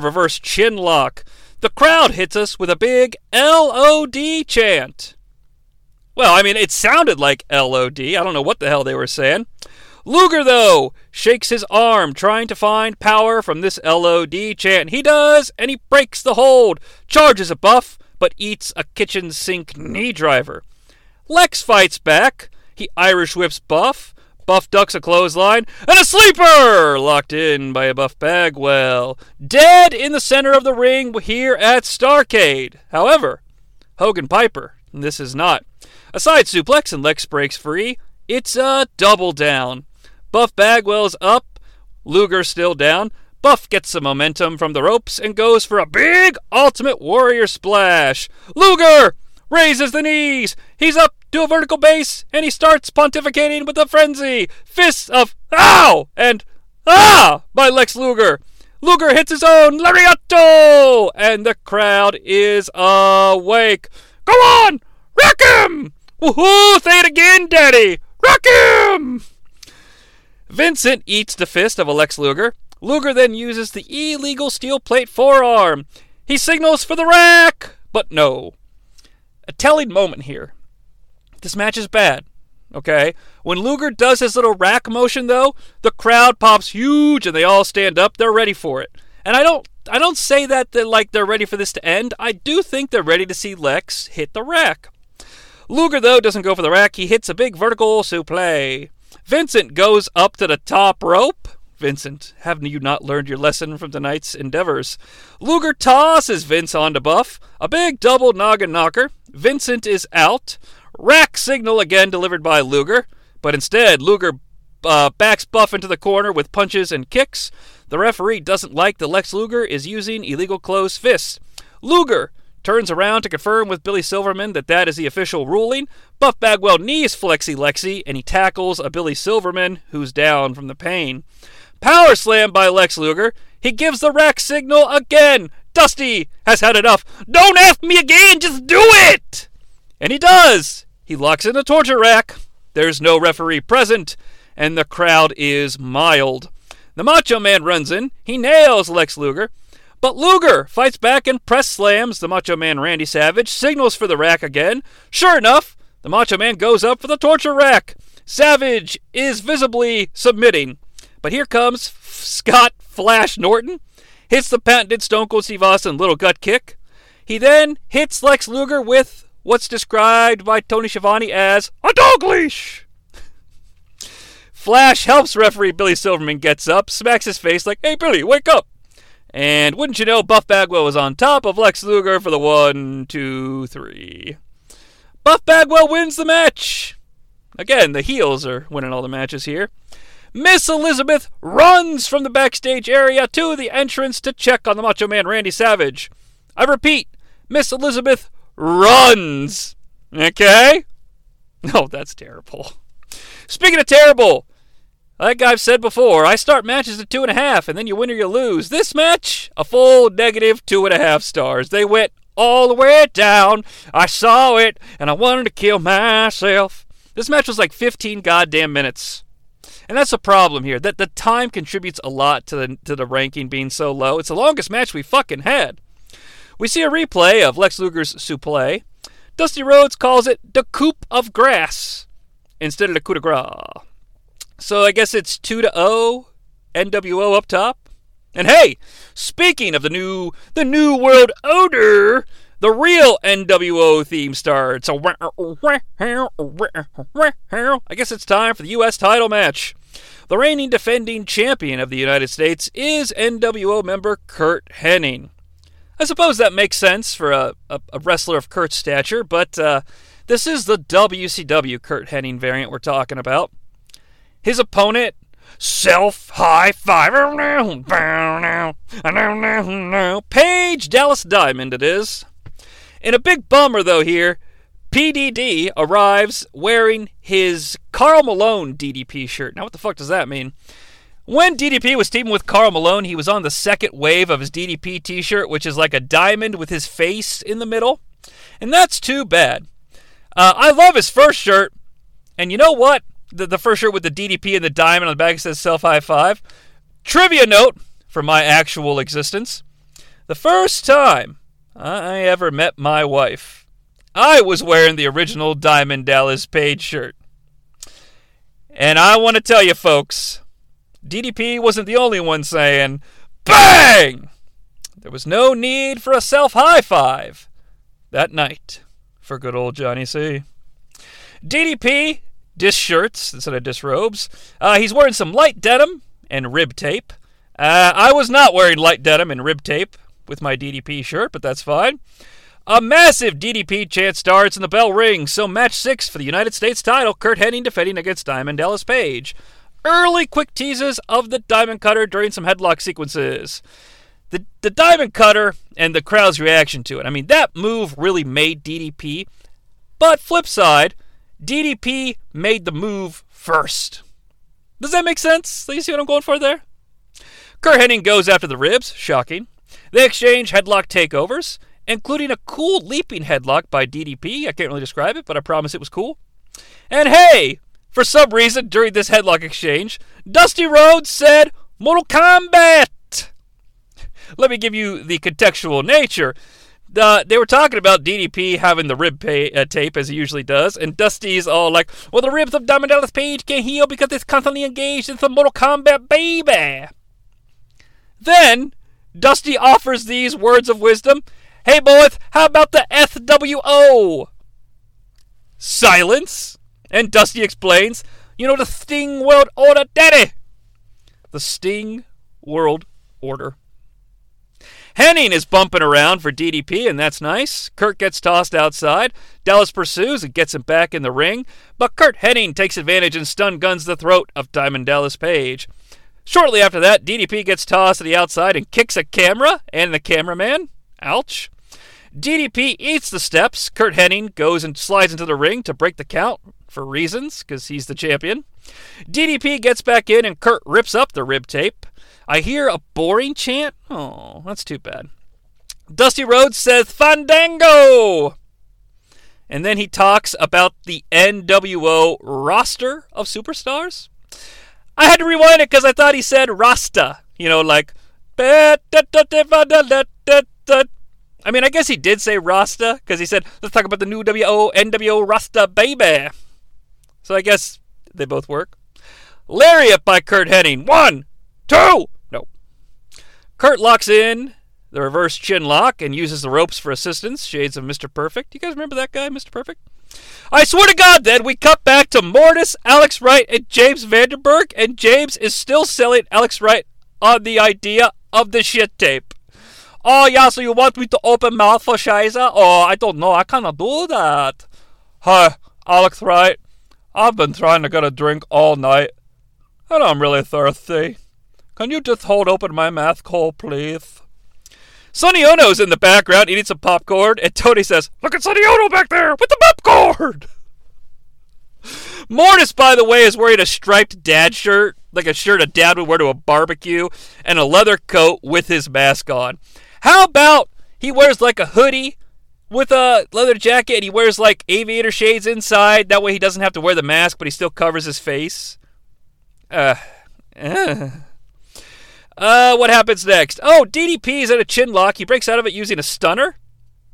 reverse chin lock. The crowd hits us with a big LOD chant. Well, I mean, it sounded like LOD. I don't know what the hell they were saying. Luger, though, shakes his arm, trying to find power from this LOD chant. He does, and he breaks the hold. Charges at Buff, but eats a kitchen sink knee driver. Lex fights back. He Irish whips Buff. Buff ducks a clothesline, and a sleeper! Locked in by Buff Bagwell. Dead in the center of the ring here at Starrcade. However, Hogan Piper, this is not. A side suplex, and Lex breaks free. It's a double down. Buff Bagwell's up, Luger still down. Buff gets some momentum from the ropes and goes for a big Ultimate Warrior splash. Luger raises the knees. He's up to a vertical base, and he starts pontificating with a frenzy. Fists of ow and ah by Lex Luger. Luger hits his own lariato, and the crowd is awake. Go on, rock him! Woohoo! Say it again, Daddy. Rock him! Vincent eats the fist of a Lex Luger. Luger then uses the illegal steel plate forearm. He signals for the rack, but no. A telling moment here. This match is bad, okay? When Luger does his little rack motion, though, the crowd pops huge and they all stand up. They're ready for it. And I don't say that they're ready for this to end. I do think they're ready to see Lex hit the rack. Luger, though, doesn't go for the rack. He hits a big vertical suplex. Vincent goes up to the top rope. Vincent, haven't you not learned your lesson from tonight's endeavors? Luger tosses Vince onto Buff. A big double noggin knocker. Vincent is out. Rack signal again delivered by Luger, but instead Luger backs Buff into the corner with punches and kicks. The referee doesn't like that Lex Luger is using illegal closed fists. Luger turns around to confirm with Billy Silverman that is the official ruling. Buff Bagwell knees Flexi Lexi, and he tackles a Billy Silverman who's down from the pain. Power slam by Lex Luger. He gives the rack signal again. Dusty has had enough. Don't F me again, just do it! And he does. He locks in a torture rack. There's no referee present, and the crowd is mild. The Macho Man runs in. He nails Lex Luger, but Luger fights back and press slams the Macho Man Randy Savage, signals for the rack again. Sure enough, the Macho Man goes up for the torture rack. Savage is visibly submitting, but here comes Scott Flash Norton, hits the patented Stone Cold Steve Austin little gut kick. He then hits Lex Luger with what's described by Tony Schiavone as a dog leash. Flash helps referee Billy Silverman gets up, smacks his face like, "Hey, Billy, wake up." And wouldn't you know, Buff Bagwell was on top of Lex Luger for the 1, 2, 3. Buff Bagwell wins the match. Again, the heels are winning all the matches here. Miss Elizabeth runs from the backstage area to the entrance to check on the Macho Man Randy Savage. I repeat, Miss Elizabeth runs. Okay? Oh, that's terrible. Speaking of terrible, like I've said before, I start matches at 2.5, and then you win or you lose. This match, a full negative 2.5 stars. They went all the way down. I saw it, and I wanted to kill myself. This match was like 15 goddamn minutes. And that's the problem here, that the time contributes a lot to the ranking being so low. It's the longest match we fucking had. We see a replay of Lex Luger's suplex. Dusty Rhodes calls it the coupe of grass instead of the coup de grace. So I guess it's 2-0, NWO up top. And hey, speaking of the new world order, the real NWO theme starts. I guess it's time for the U.S. title match. The reigning defending champion of the United States is NWO member Kurt Hennig. I suppose that makes sense for a wrestler of Kurt's stature, but this is the WCW Kurt Hennig variant we're talking about. His opponent, self-high-five, Page Dallas Diamond it is. In a big bummer, though, here, PDD arrives wearing his Karl Malone DDP shirt. Now, what the fuck does that mean? When DDP was teaming with Karl Malone, he was on the second wave of his DDP t-shirt, which is like a diamond with his face in the middle. And that's too bad. I love his first shirt. And you know what? The first shirt with the DDP and the diamond on the back says self-high-five. Trivia note for my actual existence. The first time I ever met my wife, I was wearing the original Diamond Dallas Page shirt. And I want to tell you, folks, DDP wasn't the only one saying, bang! There was no need for a self-high-five that night for good old Johnny C. DDP dis shirts instead of dis robes. He's wearing some light denim and rib tape. I was not wearing light denim and rib tape with my DDP shirt, but that's fine. A massive DDP chant starts and the bell rings, so match 6 for the United States title, Kurt Hennig defending against Diamond Dallas Page. Early quick teases of the Diamond Cutter during some headlock sequences. The Diamond Cutter and the crowd's reaction to it. I mean, that move really made DDP, but flip side, DDP made the move first. Does that make sense? Do you see what I'm going for there? Kurt Hennig goes after the ribs. Shocking. They exchange headlock takeovers, including a cool leaping headlock by DDP. I can't really describe it, but I promise it was cool. And hey, for some reason during this headlock exchange, Dusty Rhodes said, Mortal Kombat! Let me give you the contextual nature. They were talking about DDP having the rib tape, as he usually does, and Dusty's all like, well, the ribs of Diamond Dallas Page can't heal because it's constantly engaged in some Mortal Kombat, baby. Then, Dusty offers these words of wisdom. Hey, boys, how about the SWO? Silence. And Dusty explains, you know, the Sting World Order, daddy. The Sting World Order. Hennig is bumping around for DDP, and that's nice. Kurt gets tossed outside. Dallas pursues and gets him back in the ring, but Kurt Hennig takes advantage and stun guns the throat of Diamond Dallas Page. Shortly after that, DDP gets tossed to the outside and kicks a camera and the cameraman. Ouch. DDP eats the steps. Kurt Hennig goes and slides into the ring to break the count for reasons, because he's the champion. DDP gets back in, and Kurt rips up the rib tape. I hear a boring chant. Oh, that's too bad. Dusty Rhodes says, Fandango! And then he talks about the NWO roster of superstars. I had to rewind it because I thought he said Rasta. You know, like, I mean, I guess he did say Rasta because he said, let's talk about the new NWO Rasta, baby. So I guess they both work. Lariat by Kurt Hennig. 1, 2, no. Kurt locks in the reverse chin lock and uses the ropes for assistance. Shades of Mr. Perfect. You guys remember that guy, Mr. Perfect? I swear to God, then, we cut back to Mortis, Alex Wright, and James Vandenberg, and James is still selling Alex Wright on the idea of the shit tape. Oh, yeah, so you want me to open mouth for Shiza? Oh, I don't know. I cannot do that. Hi, Alex Wright. I've been trying to get a drink all night, and I'm really thirsty. Can you just hold open my mouth, Cole, please? Sonny Ono's in the background eating some popcorn, and Tony says, look at Sonny Ono back there with the popcorn! Mortis, by the way, is wearing a striped dad shirt, like a shirt a dad would wear to a barbecue, and a leather coat with his mask on. How about he wears like a hoodie with a leather jacket, and he wears like aviator shades inside, that way he doesn't have to wear the mask, but he still covers his face? What happens next? Oh, DDP is at a chin lock. He breaks out of it using a stunner,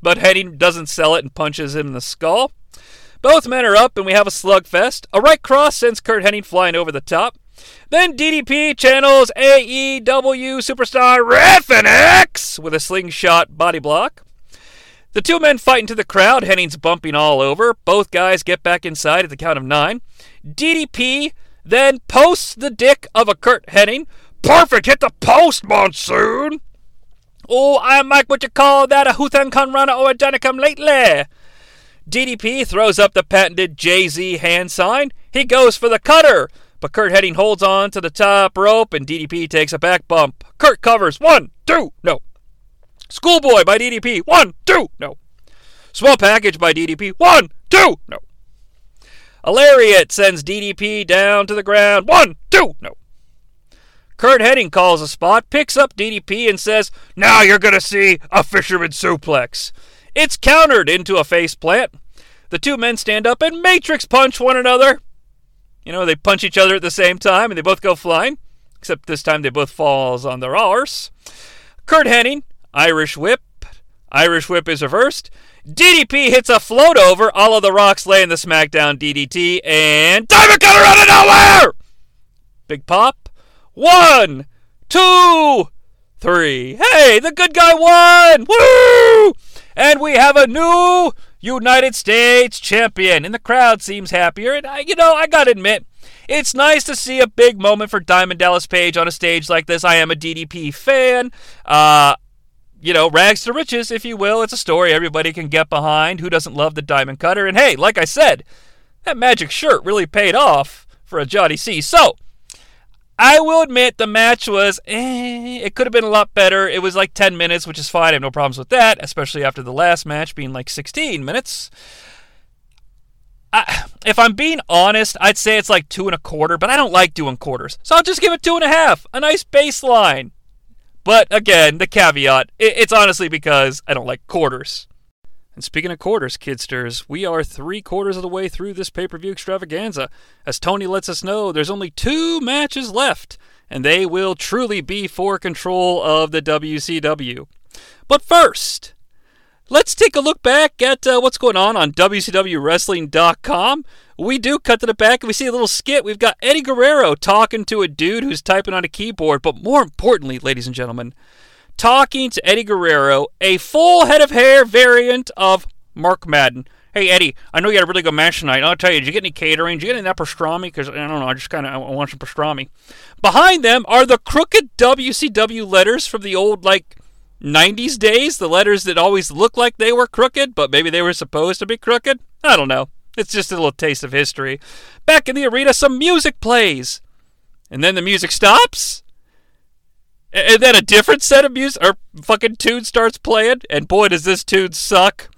but Hennig doesn't sell it and punches him in the skull. Both men are up, and we have a slugfest. A right cross sends Kurt Hennig flying over the top. Then DDP channels AEW superstar Refnx with a slingshot body block. The two men fight into the crowd. Hennig's bumping all over. Both guys get back inside at the count of 9. DDP then posts the dick of a Kurt Hennig. Perfect, hit the post, Monsoon. Oh, I'm Mike, what you call that, a Huthankanrana or a Danicum lately. DDP throws up the patented Jay-Z hand sign. He goes for the cutter, but Kurt Hennig holds on to the top rope, and DDP takes a back bump. Kurt covers. One, two, no. Schoolboy by DDP. One, two, no. Small package by DDP. One, two, no. A lariat sends DDP down to the ground. One, two, no. Kurt Hennig calls a spot, picks up DDP, and says, now you're going to see a fisherman suplex. It's countered into a face plant. The two men stand up and matrix punch one another. You know, they punch each other at the same time, and they both go flying. Except this time they both falls on their arse. Kurt Hennig, Irish whip. Irish whip is reversed. DDP hits a float over. All of the Rock's laying the SmackDown DDT, and Diamond Cutter out of nowhere! Big pop. One, two, three. Hey, the good guy won! Woo! And we have a new United States champion. And the crowd seems happier. And, I got to admit, it's nice to see a big moment for Diamond Dallas Page on a stage like this. I am a DDP fan. Rags to riches, if you will. It's a story everybody can get behind. Who doesn't love the Diamond Cutter? And, hey, like I said, that magic shirt really paid off for a Johnny C. So, I will admit the match was, it could have been a lot better. It was like 10 minutes, which is fine. I have no problems with that, especially after the last match being like 16 minutes. If I'm being honest, I'd say it's like 2.25, but I don't like doing quarters. So I'll just give it 2.5, a nice baseline. But again, the caveat, it's honestly because I don't like quarters. And speaking of quarters, kidsters, we are 3/4 of the way through this pay-per-view extravaganza. As Tony lets us know, there's only 2 matches left, and they will truly be for control of the WCW. But first, let's take a look back at what's going on WCWWrestling.com. We do cut to the back, and we see a little skit. We've got Eddie Guerrero talking to a dude who's typing on a keyboard, but more importantly, ladies and gentlemen, talking to Eddie Guerrero, a full head of hair variant of Mark Madden. Hey, Eddie, I know you had a really good match tonight. I'll tell you, did you get any catering? Did you get any of that pastrami? Because, I want some pastrami. Behind them are the crooked WCW letters from the old, 90s days. The letters that always looked like they were crooked, but maybe they were supposed to be crooked. I don't know. It's just a little taste of history. Back in the arena, some music plays. And then the music stops. And then a different set of music, or fucking tune starts playing, and boy does this tune suck.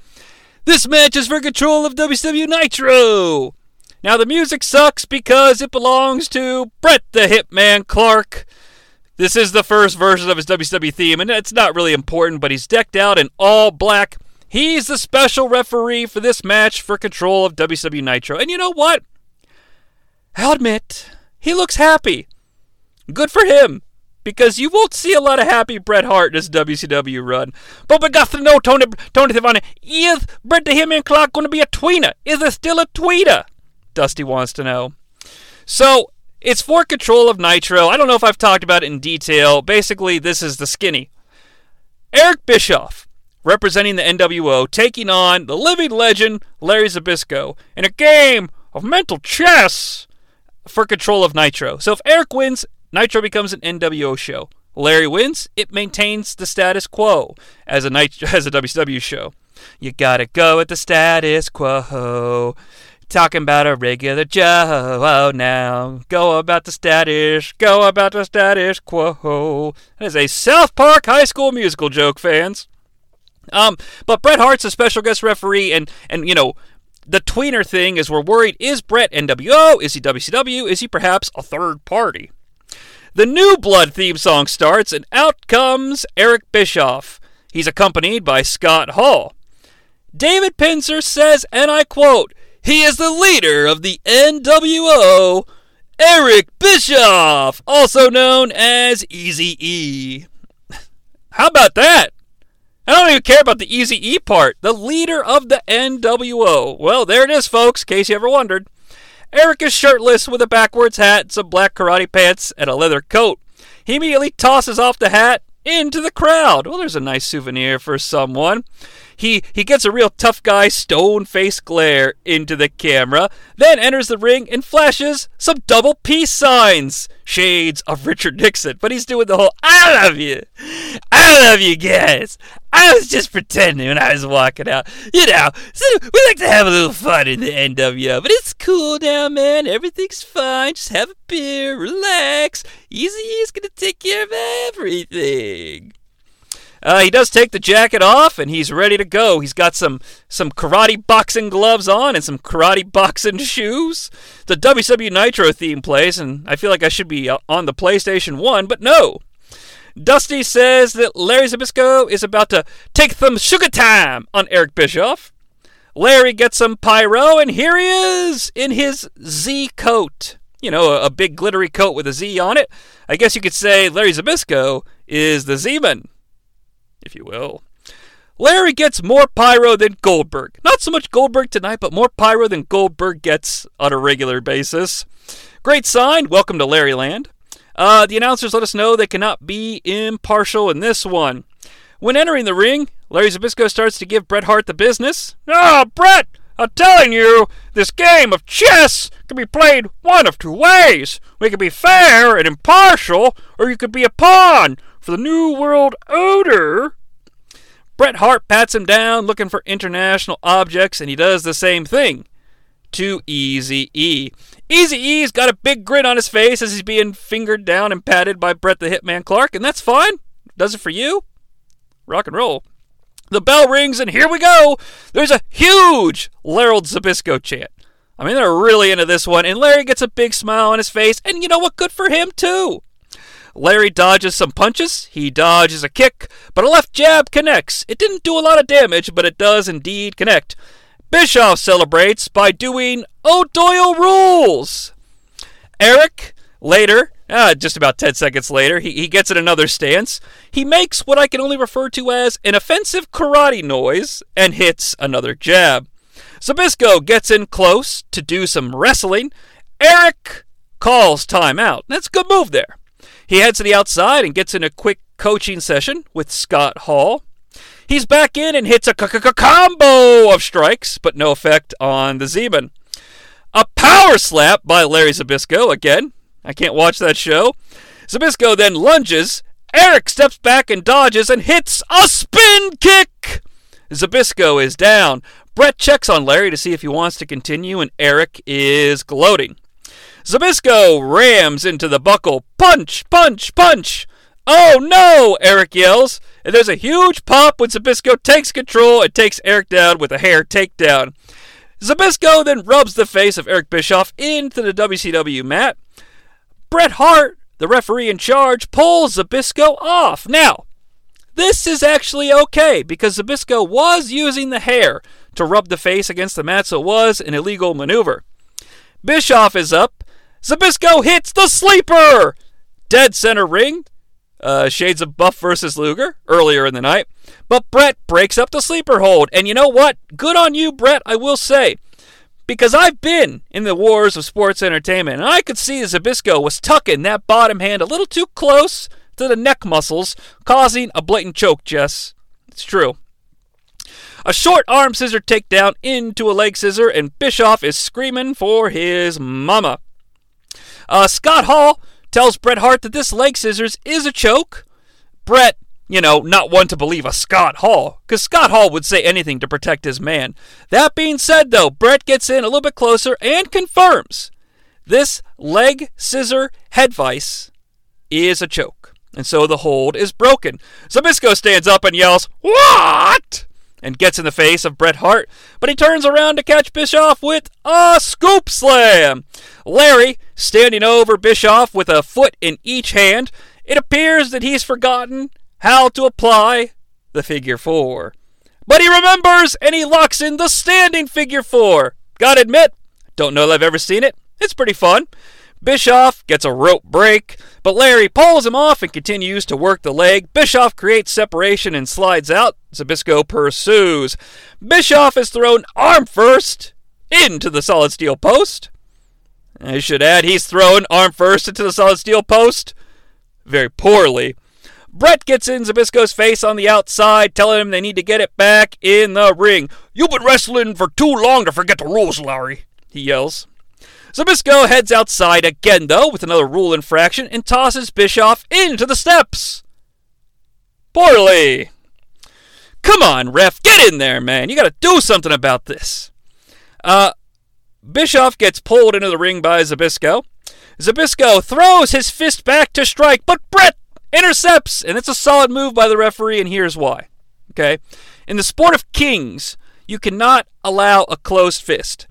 This match is for control of WCW Nitro! Now the music sucks because it belongs to Bret the Hitman Clark. This is the first version of his WCW theme, and it's not really important, but he's decked out in all black. He's the special referee for this match for control of WCW Nitro. And you know what? I'll admit, he looks happy. Good for him. Because you won't see a lot of happy Bret Hart in this WCW run. But we got to know, Tony Schiavone, is Bret the Hitman Clark going to be a tweener? Is it still a tweeter? Dusty wants to know. So, it's for control of Nitro. I don't know if I've talked about it in detail. Basically, this is the skinny. Eric Bischoff, representing the NWO, taking on the living legend Larry Zbyszko in a game of mental chess for control of Nitro. So, if Eric wins, Nitro becomes an NWO show. Larry wins, it maintains the status quo as a WCW show. You gotta go with the status quo. Talking about a regular Joe now. Go about the status quo. That is a South Park High School Musical joke, fans. But Bret Hart's a special guest referee, and the tweener thing is we're worried, is Bret NWO? Is he WCW? Is he perhaps a third party? The New Blood theme song starts, and out comes Eric Bischoff. He's accompanied by Scott Hall. David Pinzer says, and I quote, he is the leader of the NWO, Eric Bischoff, also known as Eazy-E. How about that? I don't even care about the Eazy-E part. The leader of the NWO. Well, there it is, folks, in case you ever wondered. Eric is shirtless with a backwards hat, some black karate pants, and a leather coat. He immediately tosses off the hat into the crowd. Well, there's a nice souvenir for someone. He gets a real tough guy stone-faced glare into the camera, then enters the ring and flashes some double peace signs. Shades of Richard Nixon, but he's doing the whole, I love you. I love you guys. I was just pretending when I was walking out. You know, so we like to have a little fun in the NWO, but it's cool now, man. Everything's fine. Just have a beer, relax. Easy E's going to take care of everything. He does take the jacket off, and he's ready to go. He's got some karate boxing gloves on and some karate boxing shoes. The WCW Nitro theme plays, and I feel like I should be on the PlayStation 1, but no. Dusty says that Larry Zbyszko is about to take some sugar time on Eric Bischoff. Larry gets some pyro, and here he is in his Z coat. You know, a big glittery coat with a Z on it. I guess you could say Larry Zbyszko is the Z-man, if you will. Larry gets more pyro than Goldberg. Not so much Goldberg tonight, but more pyro than Goldberg gets on a regular basis. Great sign. Welcome to Larry Land. The announcers let us know they cannot be impartial in this one. When entering the ring, Larry Zbyszko starts to give Bret Hart the business. Ah, oh, Bret! I'm telling you, this game of chess can be played one of two ways. We can be fair and impartial, or you could be a pawn for the New World Order. Bret Hart pats him down, looking for international objects, and he does the same thing to Eazy-E. Eazy-E's got a big grin on his face as he's being fingered down and patted by Bret the Hitman Clark, and that's fine. Does it for you. Rock and roll. The bell rings, and here we go. There's a huge Larry Zbyszko chant. I mean, they're really into this one, and Larry gets a big smile on his face, and you know what? Good for him, too. Larry dodges some punches. He dodges a kick, but a left jab connects. It didn't do a lot of damage, but it does indeed connect. Bischoff celebrates by doing O'Doyle Rules. Eric, later, just about 10 seconds later, he gets in another stance. He makes what I can only refer to as an offensive karate noise and hits another jab. Zbyszko gets in close to do some wrestling. Eric calls timeout. That's a good move there. He heads to the outside and gets in a quick coaching session with Scott Hall. He's back in and hits a combo of strikes, but no effect on the Z-Man. A power slap by Larry Zbyszko. Again, I can't watch that show. Zbyszko then lunges. Eric steps back and dodges and hits a spin kick. Zbyszko is down. Bret checks on Larry to see if he wants to continue, and Eric is gloating. Zbyszko rams into the buckle. Punch, punch, punch. Oh, no, Eric yells. And there's a huge pop when Zbyszko takes control and takes Eric down with a hair takedown. Zbyszko then rubs the face of Eric Bischoff into the WCW mat. Bret Hart, the referee in charge, pulls Zbyszko off. Now, this is actually okay, because Zbyszko was using the hair to rub the face against the mat, so it was an illegal maneuver. Bischoff is up. Zbyszko hits the sleeper! Dead center ring. Shades of Buff versus Luger earlier in the night. But Bret breaks up the sleeper hold. And you know what? Good on you, Bret, I will say. Because I've been in the wars of sports entertainment, and I could see Zbyszko was tucking that bottom hand a little too close to the neck muscles, causing a blatant choke, Jess. It's true. A short arm scissor takedown into a leg scissor, and Bischoff is screaming for his mama. Scott Hall tells Bret Hart that this leg scissors is a choke. Bret, you know, not one to believe a Scott Hall, because Scott Hall would say anything to protect his man. That being said, though, Bret gets in a little bit closer and confirms this leg scissor head vice is a choke. And so the hold is broken. Zbyszko stands up and yells, "What?" and gets in the face of Bret Hart. But he turns around to catch Bischoff with a scoop slam. Larry, standing over Bischoff with a foot in each hand, it appears that he's forgotten how to apply the figure four. But he remembers, and he locks in the standing figure four. Gotta admit, don't know that I've ever seen it. It's pretty fun. Bischoff gets a rope break, but Larry pulls him off and continues to work the leg. Bischoff creates separation and slides out. Zbyszko pursues. Bischoff is thrown arm first into the solid steel post. I should add, he's thrown arm first into the solid steel post very poorly. Bret gets in Zbyszko's face on the outside, telling him they need to get it back in the ring. You've been wrestling for too long to forget the rules, Larry, he yells. Zbyszko heads outside again, though, with another rule infraction, and tosses Bischoff into the steps. Poorly. Come on, ref, get in there, man. You gotta do something about this. Bischoff gets pulled into the ring by Zbyszko. Zbyszko throws his fist back to strike, but Bret intercepts, and it's a solid move by the referee, and here's why. Okay? In the sport of kings, you cannot allow a closed fist.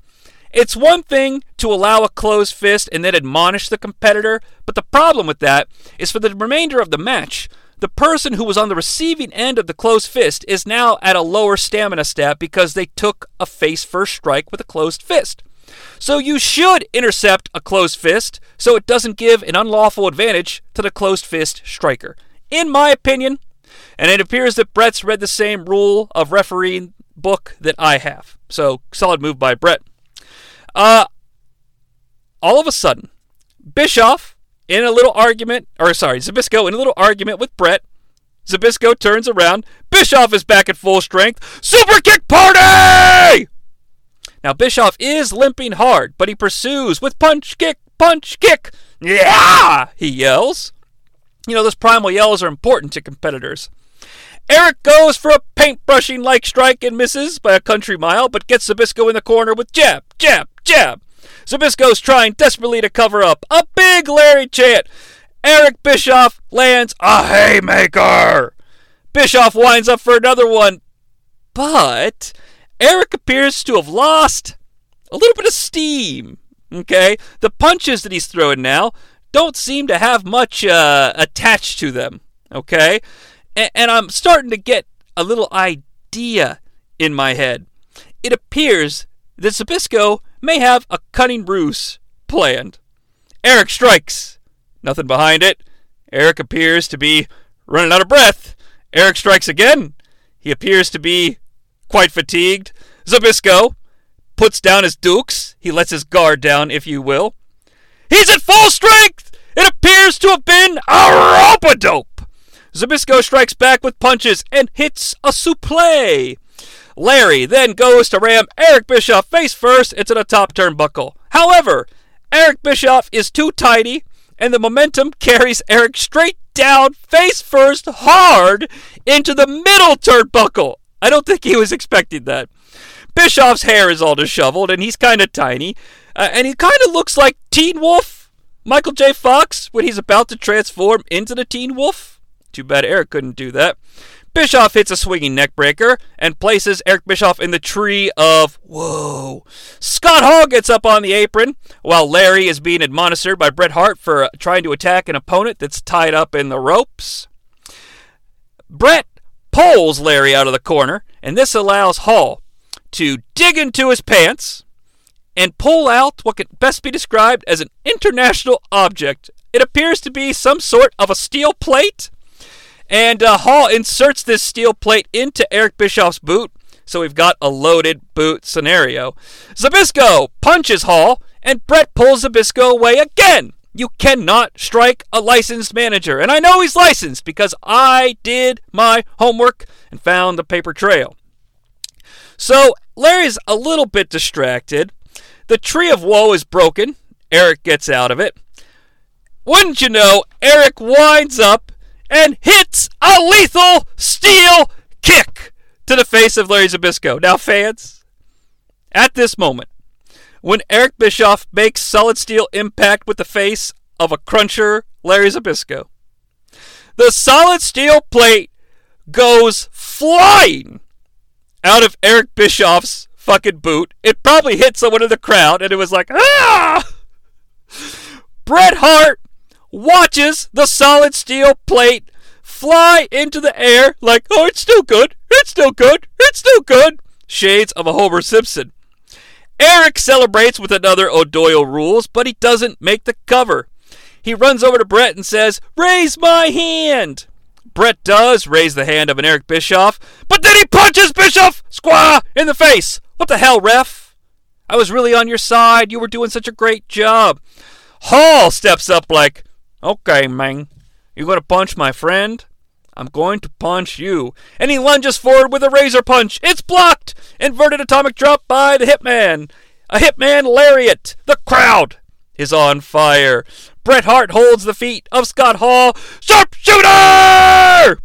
It's one thing to allow a closed fist and then admonish the competitor, but the problem with that is for the remainder of the match, the person who was on the receiving end of the closed fist is now at a lower stamina stat because they took a face-first strike with a closed fist. So you should intercept a closed fist so it doesn't give an unlawful advantage to the closed fist striker. In my opinion, and it appears that Bret's read the same rule of refereeing book that I have. So, solid move by Bret. All of a sudden, Zbyszko in a little argument with Bret. Zbyszko turns around. Bischoff is back at full strength. Super kick party! Now, Bischoff is limping hard, but he pursues with punch, kick, punch, kick. Yeah! He yells. You know, those primal yells are important to competitors. Eric goes for a paintbrushing-like strike and misses by a country mile, but gets Zbyszko in the corner with jab, jab, jab. Zbyszko's trying desperately to cover up. A big Larry chant. Eric Bischoff lands a haymaker. Bischoff winds up for another one, but Eric appears to have lost a little bit of steam, okay? The punches that he's throwing now don't seem to have much attached to them, okay? And I'm starting to get a little idea in my head. It appears that Zbyszko may have a cunning ruse planned. Eric strikes. Nothing behind it. Eric appears to be running out of breath. Eric strikes again. He appears to be quite fatigued. Zbyszko puts down his dukes. He lets his guard down, if you will. He's at full strength! It appears to have been a rope-a-dope. Zbyszko strikes back with punches and hits a suplex. Larry then goes to ram Eric Bischoff face first into the top turnbuckle. However, Eric Bischoff is too tidy, and the momentum carries Eric straight down face first hard into the middle turnbuckle. I don't think he was expecting that. Bischoff's hair is all disheveled, and he's kind of tiny. And he kind of looks like Teen Wolf, Michael J. Fox, when he's about to transform into the Teen Wolf. Too bad Eric couldn't do that. Bischoff hits a swinging neckbreaker and places Eric Bischoff in the tree of woe. Scott Hall gets up on the apron while Larry is being admonished by Bret Hart for trying to attack an opponent that's tied up in the ropes. Bret pulls Larry out of the corner, and this allows Hall to dig into his pants and pull out what could best be described as an international object. It appears to be some sort of a steel plate. And Hall inserts this steel plate into Eric Bischoff's boot, so we've got a loaded boot scenario. Zbyszko punches Hall, and Bret pulls Zbyszko away again. You cannot strike a licensed manager, and I know he's licensed because I did my homework and found the paper trail. So Larry's a little bit distracted. The Tree of Woe is broken. Eric gets out of it. Wouldn't you know, Eric winds up and hits a lethal steel kick to the face of Larry Zbyszko. Now, fans, at this moment, when Eric Bischoff makes solid steel impact with the face of a cruncher, Larry Zbyszko, the solid steel plate goes flying out of Eric Bischoff's fucking boot. It probably hit someone in the crowd, and it was like, ah! Bret Hart watches the solid steel plate fly into the air like, oh, it's still good, it's still good, it's still good. Shades of a Homer Simpson. Eric celebrates with another O'Doyle rules, but he doesn't make the cover. He runs over to Bret and says, raise my hand. Bret does raise the hand of an Eric Bischoff, but then he punches Bischoff square in the face. What the hell, ref? I was really on your side. You were doing such a great job. Hall steps up like, okay, man, you gonna punch my friend? I'm going to punch you. And he lunges forward with a razor punch. It's blocked. Inverted atomic drop by the Hitman. A Hitman lariat. The crowd is on fire. Bret Hart holds the feet of Scott Hall. Sharpshooter!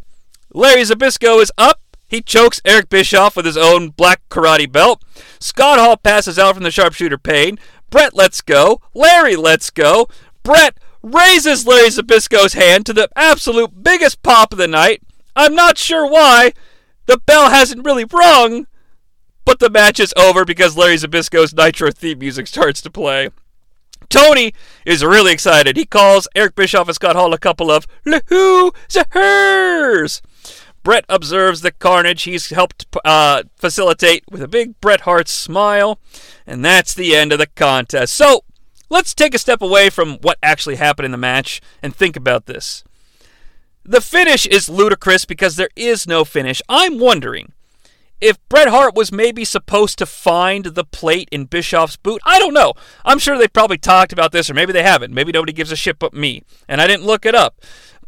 Larry Zbyszko is up. He chokes Eric Bischoff with his own black karate belt. Scott Hall passes out from the sharpshooter pain. Bret lets go. Larry lets go. Bret raises Larry Zbyszko's hand to the absolute biggest pop of the night. I'm not sure why. The bell hasn't really rung, but the match is over because Larry Zbyszko's Nitro theme music starts to play. Tony is really excited. He calls Eric Bischoff and Scott Hall a couple of losers. Bret observes the carnage he's helped facilitate with a big Bret Hart smile, and that's the end of the contest. So, let's take a step away from what actually happened in the match and think about this. The finish is ludicrous because there is no finish. I'm wondering if Bret Hart was maybe supposed to find the plate in Bischoff's boot. I don't know. I'm sure they probably talked about this, or maybe they haven't. Maybe nobody gives a shit but me, and I didn't look it up.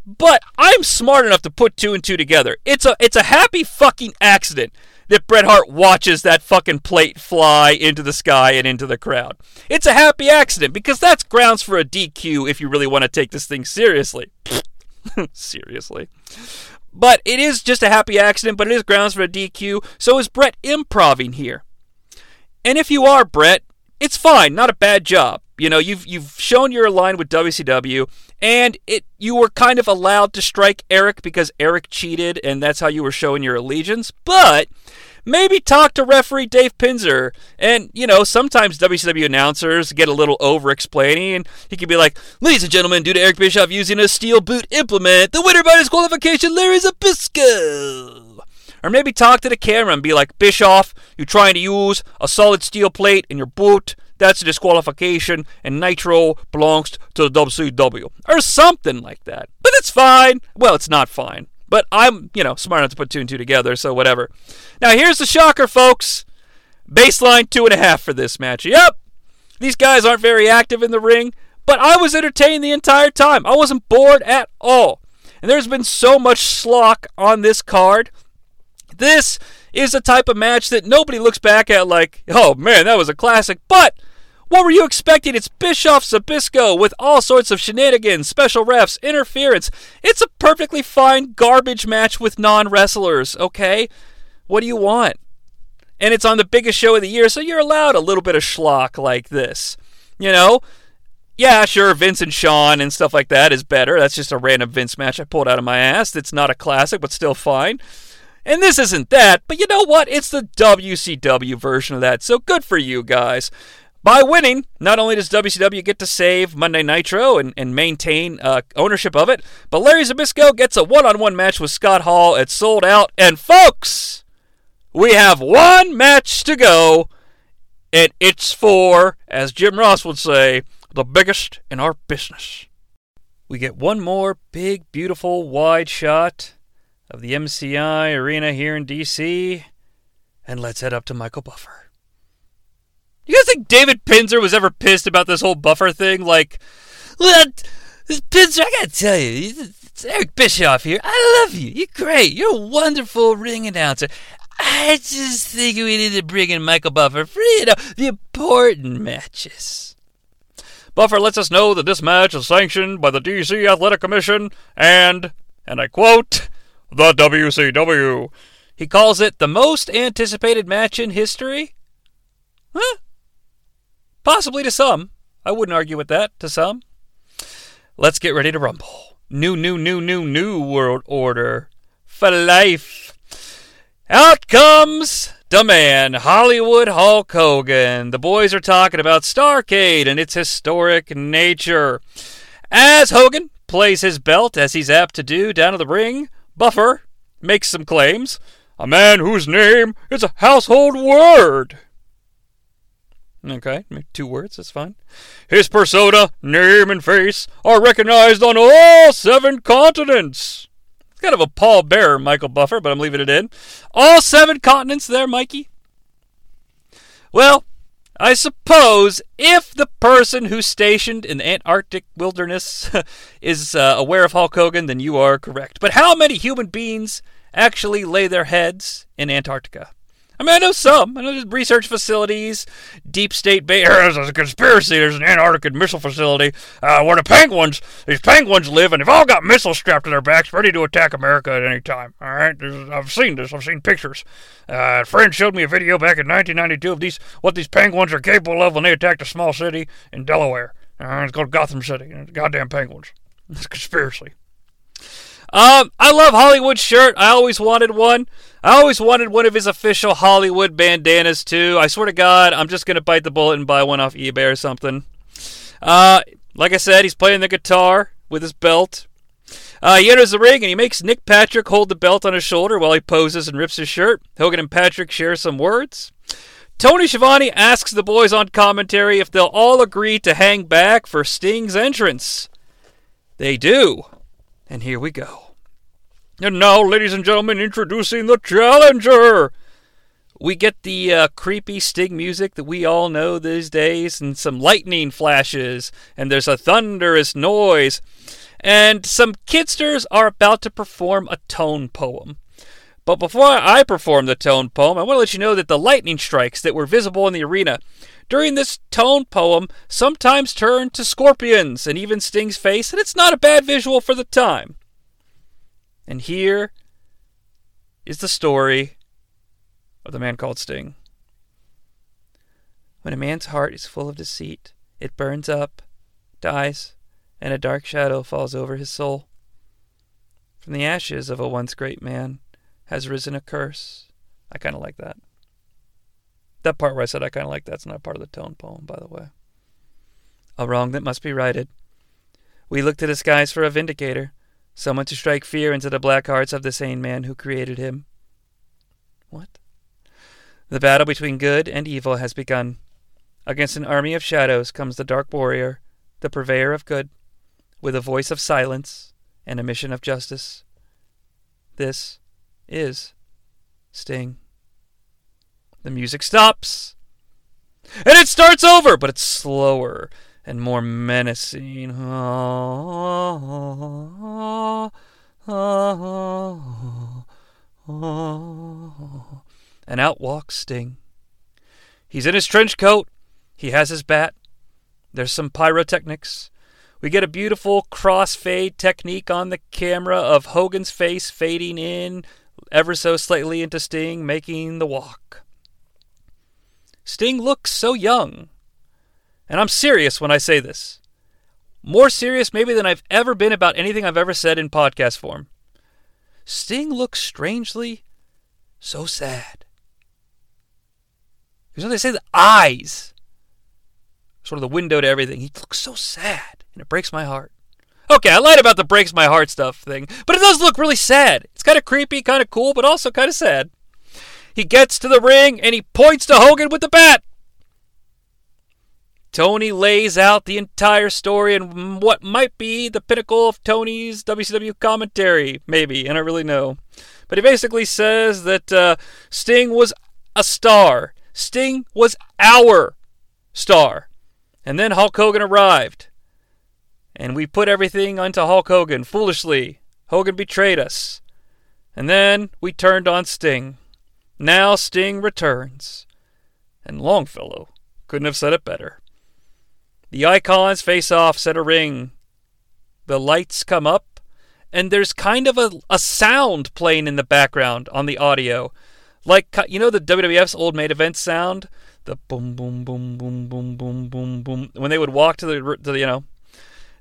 But I'm smart enough to put two and two together. It's a happy fucking accident that Bret Hart watches that fucking plate fly into the sky and into the crowd. It's a happy accident, because that's grounds for a DQ if you really want to take this thing seriously. Seriously. But it is just a happy accident, but it is grounds for a DQ. So is Bret improvising here? And if you are, Bret, it's fine. Not a bad job. You know, you've shown you're aligned with WCW, and you were kind of allowed to strike Eric because Eric cheated, and that's how you were showing your allegiance. But maybe talk to referee Dave Pinzer. And, you know, sometimes WCW announcers get a little over-explaining, and he could be like, ladies and gentlemen, due to Eric Bischoff using a steel boot implement, the winner by disqualification, Larry Zbyszko. Or maybe talk to the camera and be like, Bischoff, you're trying to use a solid steel plate in your boot. That's a disqualification, and Nitro belongs to the WCW. Or something like that. But it's fine. Well, it's not fine. But I'm, smart enough to put two and two together, so whatever. Now, here's the shocker, folks. Baseline 2.5 for this match. Yep. These guys aren't very active in the ring, but I was entertained the entire time. I wasn't bored at all. And there's been so much schlock on this card. This is a type of match that nobody looks back at like, oh man, that was a classic. But what were you expecting? It's Bischoff Zbyszko with all sorts of shenanigans, special refs, interference. It's a perfectly fine garbage match with non-wrestlers, okay? What do you want? And it's on the biggest show of the year, so you're allowed a little bit of schlock like this. You know? Yeah, sure, Vince and Shawn and stuff like that is better. That's just a random Vince match I pulled out of my ass. That's not a classic, but still fine. And this isn't that, but you know what? It's the WCW version of that, so good for you guys. By winning, not only does WCW get to save Monday Nitro and maintain ownership of it, but Larry Zbyszko gets a one-on-one match with Scott Hall. It's sold out. And folks, we have one match to go, and it's for, as Jim Ross would say, the biggest in our business. We get one more big, beautiful, wide shot of the MCI Arena here in DC, and let's head up to Michael Buffer. You guys think David Pinzer was ever pissed about this whole Buffer thing? Like, well, Pinzer, I gotta tell you, it's Eric Bischoff here. I love you. You're great. You're a wonderful ring announcer. I just think we need to bring in Michael Buffer for, the important matches. Buffer lets us know that this match is sanctioned by the DC Athletic Commission and I quote, the WCW. He calls it the most anticipated match in history? Huh? Possibly to some. I wouldn't argue with that, to some. Let's get ready to rumble. New world order. For life. Out comes the man, Hollywood Hulk Hogan. The boys are talking about Starrcade and its historic nature. As Hogan plays his belt, as he's apt to do, down to the ring, Buffer makes some claims. A man whose name is a household word. Okay, 2 words, that's fine. His persona, name, and face are recognized on all 7 continents. It's kind of a pallbearer, Michael Buffer, but I'm leaving it in. All 7 continents there, Mikey. Well, I suppose if the person who's stationed in the Antarctic wilderness is aware of Hulk Hogan, then you are correct. But how many human beings actually lay their heads in Antarctica? I mean, I know some. I know there's research facilities, deep state base. There's a conspiracy. There's an Antarctic missile facility where these penguins live, and they've all got missiles strapped to their backs, ready to attack America at any time. All right? I've seen this. I've seen pictures. A friend showed me a video back in 1992 of what these penguins are capable of when they attacked a small city in Delaware. It's called Gotham City. It's goddamn penguins. It's a conspiracy. I love Hollywood's shirt. I always wanted one. I always wanted one of his official Hollywood bandanas, too. I swear to God, I'm just going to bite the bullet and buy one off eBay or something. Like I said, he's playing the guitar with his belt. He enters the ring, and he makes Nick Patrick hold the belt on his shoulder while he poses and rips his shirt. Hogan and Patrick share some words. Tony Schiavone asks the boys on commentary if they'll all agree to hang back for Sting's entrance. They do. And here we go. And now, ladies and gentlemen, introducing the challenger. We get the creepy Sting music that we all know these days, and some lightning flashes, and there's a thunderous noise. And some kidsters are about to perform a tone poem. But before I perform the tone poem, I want to let you know that the lightning strikes that were visible in the arena during this tone poem sometimes turned to scorpions and even Sting's face, and it's not a bad visual for the time. And here is the story of the man called Sting. When a man's heart is full of deceit, it burns up, dies, and a dark shadow falls over his soul. From the ashes of a once great man has risen a curse. I kind of like that. That part where I said I kind of like that's not part of the tone poem, by the way. A wrong that must be righted. We look to the skies for a vindicator, someone to strike fear into the black hearts of the sane man who created him. What? The battle between good and evil has begun. Against an army of shadows comes the dark warrior, the purveyor of good, with a voice of silence and a mission of justice. This is Sting. The music stops, and it starts over, but it's slower and more menacing. And out walks Sting. He's in his trench coat. He has his bat. There's some pyrotechnics. We get a beautiful crossfade technique on the camera of Hogan's face fading in ever so slightly into Sting making the walk. Sting looks so young. And I'm serious when I say this. More serious maybe than I've ever been about anything I've ever said in podcast form. Sting looks strangely so sad. Because when they say the eyes, sort of the window to everything, he looks so sad, and it breaks my heart. Okay, I lied about the breaks my heart stuff thing, but it does look really sad. It's kind of creepy, kind of cool, but also kind of sad. He gets to the ring, and he points to Hogan with the bat. Tony lays out the entire story and what might be the pinnacle of Tony's WCW commentary, maybe, and I really know. But he basically says that Sting was a star. Sting was our star. And then Hulk Hogan arrived. And we put everything onto Hulk Hogan, foolishly. Hogan betrayed us. And then we turned on Sting. Now Sting returns. And Longfellow couldn't have said it better. The icons face off, set a ring. The lights come up, and there's kind of a sound playing in the background on the audio. Like, you know the WWF's old main event sound? The boom, boom, boom, boom, boom, boom, boom, boom. When they would walk to the you know.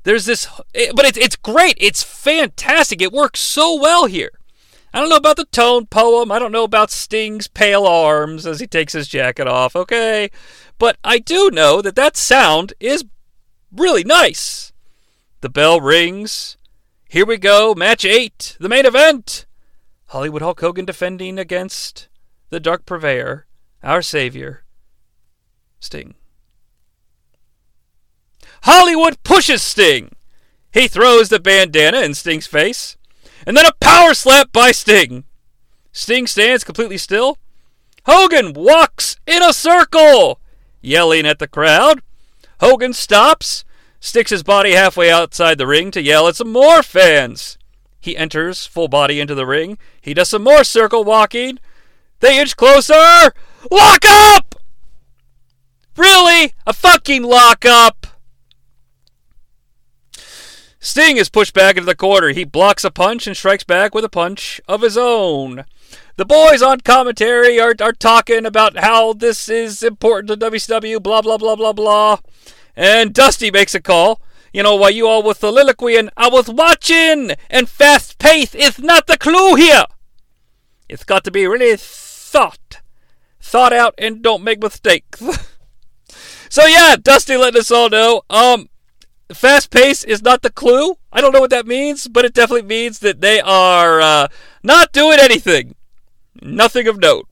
There's this, but it's great. It's fantastic. It works so well here. I don't know about the tone poem. I don't know about Sting's pale arms as he takes his jacket off, okay? But I do know that sound is really nice. The bell rings. Here we go, match 8, the main event. Hollywood Hulk Hogan defending against the Dark Purveyor, our savior, Sting. Hollywood pushes Sting. He throws the bandana in Sting's face. And then a power slap by Sting. Sting stands completely still. Hogan walks in a circle. yelling at the crowd. Hogan stops, sticks his body halfway outside the ring to yell at some more fans. He enters full body into the ring. He does some more circle walking. They inch closer. Lock up! Really? A fucking lock up? Sting is pushed back into the corner. He blocks a punch and strikes back with a punch of his own. The boys on commentary are talking about how this is important to WCW, blah, blah, blah, blah, blah. And Dusty makes a call. You know, while you all were soliloquying, I was watching, and fast pace is not the clue here. It's got to be really thought out, and don't make mistakes. So yeah, Dusty letting us all know, fast pace is not the clue. I don't know what that means, but it definitely means that they are not doing anything. Nothing of note.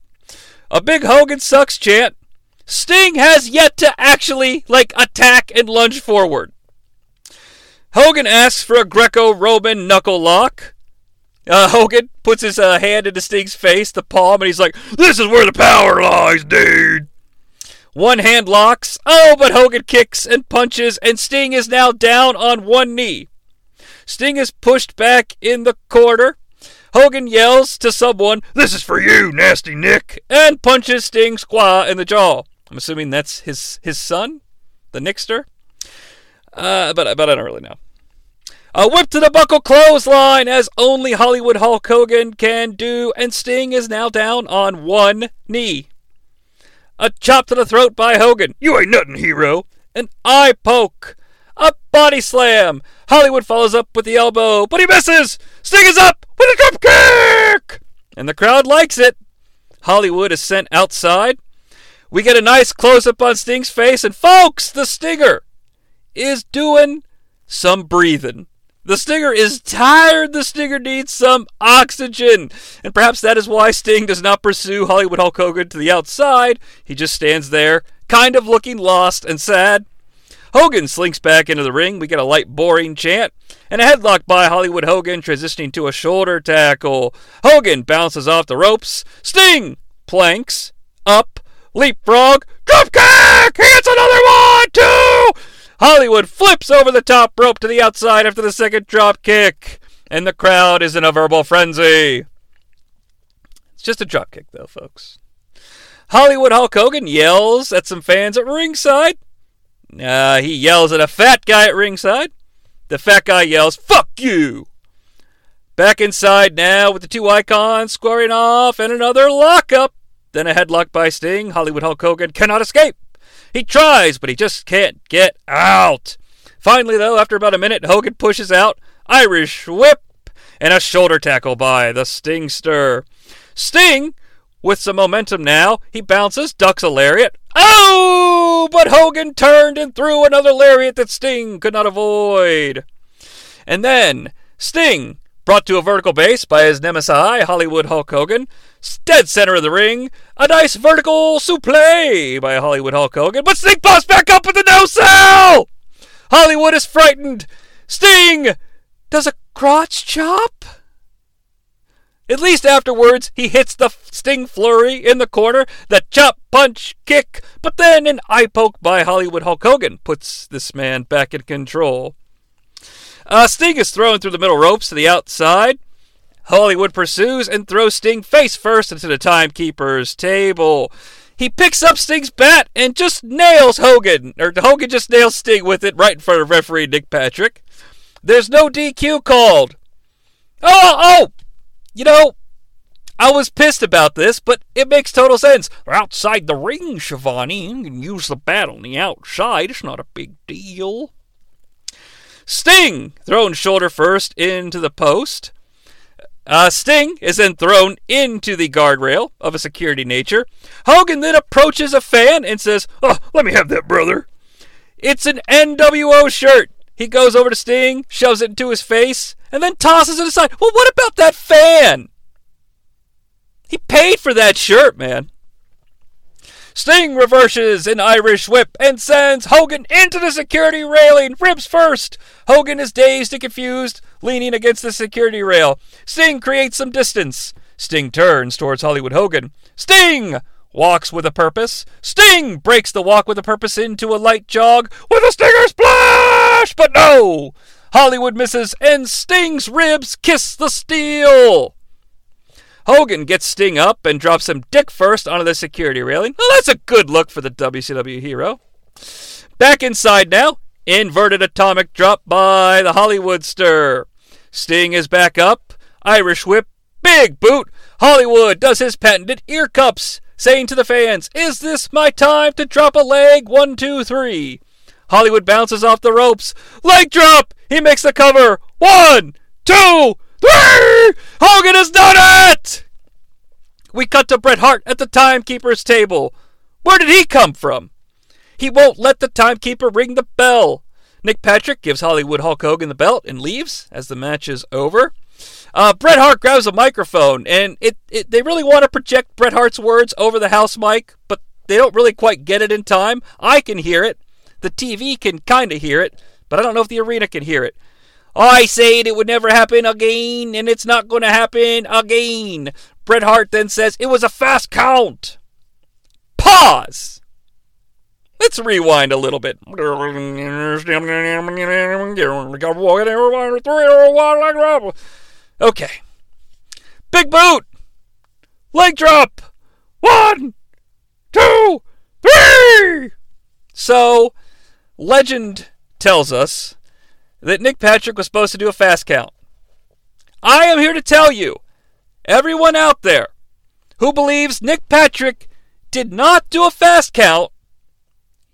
A big Hogan sucks chant. Sting has yet to actually, attack and lunge forward. Hogan asks for a Greco-Roman knuckle lock. Hogan puts his hand into Sting's face, the palm, and he's like, this is where the power lies, dude. One hand locks. Oh, but Hogan kicks and punches, and Sting is now down on one knee. Sting is pushed back in the corner. Hogan yells to someone, this is for you, Nasty Nick, and punches Sting square in the jaw. I'm assuming that's his son, the Nickster. But I don't really know. A whip to the buckle clothesline, as only Hollywood Hulk Hogan can do, and Sting is now down on one knee. A chop to the throat by Hogan. You ain't nothing, hero. An eye poke. A body slam. Hollywood follows up with the elbow, but he misses. Sting is up with a drop kick, and the crowd likes it. Hollywood is sent outside. We get a nice close-up on Sting's face, and folks, the Stinger is doing some breathing. The Stinger is tired. The Stinger needs some oxygen. And perhaps that is why Sting does not pursue Hollywood Hulk Hogan to the outside. He just stands there, kind of looking lost and sad. Hogan slinks back into the ring. We get a light, boring chant. And a headlock by Hollywood Hogan, transitioning to a shoulder tackle. Hogan bounces off the ropes. Sting planks up. Leapfrog. Dropkick! He gets another one! Two! Hollywood flips over the top rope to the outside after the second drop kick, and the crowd is in a verbal frenzy. It's just a drop kick, though, folks. Hollywood Hulk Hogan yells at some fans at ringside. He yells at a fat guy at ringside. The fat guy yells, "Fuck you!" Back inside now with the two icons squaring off, and another lockup. Then a headlock by Sting. Hollywood Hulk Hogan cannot escape. He tries, but he just can't get out. Finally, though, after about a minute, Hogan pushes out. Irish whip and a shoulder tackle by the Stingster. Sting, with some momentum now, he bounces, ducks a lariat. Oh! But Hogan turned and threw another lariat that Sting could not avoid. And then Sting, brought to a vertical base by his nemesis, Hollywood Hulk Hogan. Dead center of the ring. A nice vertical suplex by Hollywood Hulk Hogan. But Sting pops back up with a no-sell! Hollywood is frightened. Sting does a crotch chop? At least afterwards, he hits the Sting flurry in the corner. The chop, punch, kick. But then an eye poke by Hollywood Hulk Hogan puts this man back in control. Sting is thrown through the middle ropes to the outside. Hollywood pursues and throws Sting face first into the timekeeper's table. He picks up Sting's bat and just nails Hogan. Or Hogan just nails Sting with it right in front of referee Nick Patrick. There's no DQ called. Oh! You know, I was pissed about this, but it makes total sense. We're outside the ring, Schiavone. You can use the bat on the outside. It's not a big deal. Sting thrown shoulder first into the post. Sting is then thrown into the guardrail of a security nature. Hogan then approaches a fan and says, "Oh, let me have that, brother." It's an NWO shirt. He goes over to Sting, shoves it into his face, and then tosses it aside. Well, what about that fan? He paid for that shirt, man. Sting reverses an Irish whip and sends Hogan into the security railing, ribs first. Hogan is dazed and confused, leaning against the security rail. Sting creates some distance. Sting turns towards Hollywood Hogan. Sting! walks with a purpose. Sting breaks the walk with a purpose into a light jog with a Stinger Splash! But no! Hollywood misses, and Sting's ribs kiss the steel! Hogan gets Sting up and drops him dick first onto the security railing. Well, that's a good look for the WCW hero. Back inside now, inverted atomic drop by the Hollywoodster. Sting is back up, Irish whip, big boot. Hollywood does his patented ear cups, saying to the fans, "Is this my time to drop a leg? 1, 2, 3." Hollywood bounces off the ropes. Leg drop! He makes the cover. 1, 2, 3! Hogan has done it! We cut to Bret Hart at the timekeeper's table. Where did he come from? He won't let the timekeeper ring the bell. Nick Patrick gives Hollywood Hulk Hogan the belt and leaves as the match is over. Bret Hart grabs a microphone, and they really want to project Bret Hart's words over the house mic, but they don't really quite get it in time. I can hear it. The TV can kind of hear it, but I don't know if the arena can hear it. I said it would never happen again, and it's not going to happen again. Bret Hart then says, "It was a fast count." Pause. Let's rewind a little bit. Okay. Big boot. Leg drop. 1, 2, 3. So, legend tells us that Nick Patrick was supposed to do a fast count. I am here to tell you, everyone out there who believes Nick Patrick did not do a fast count,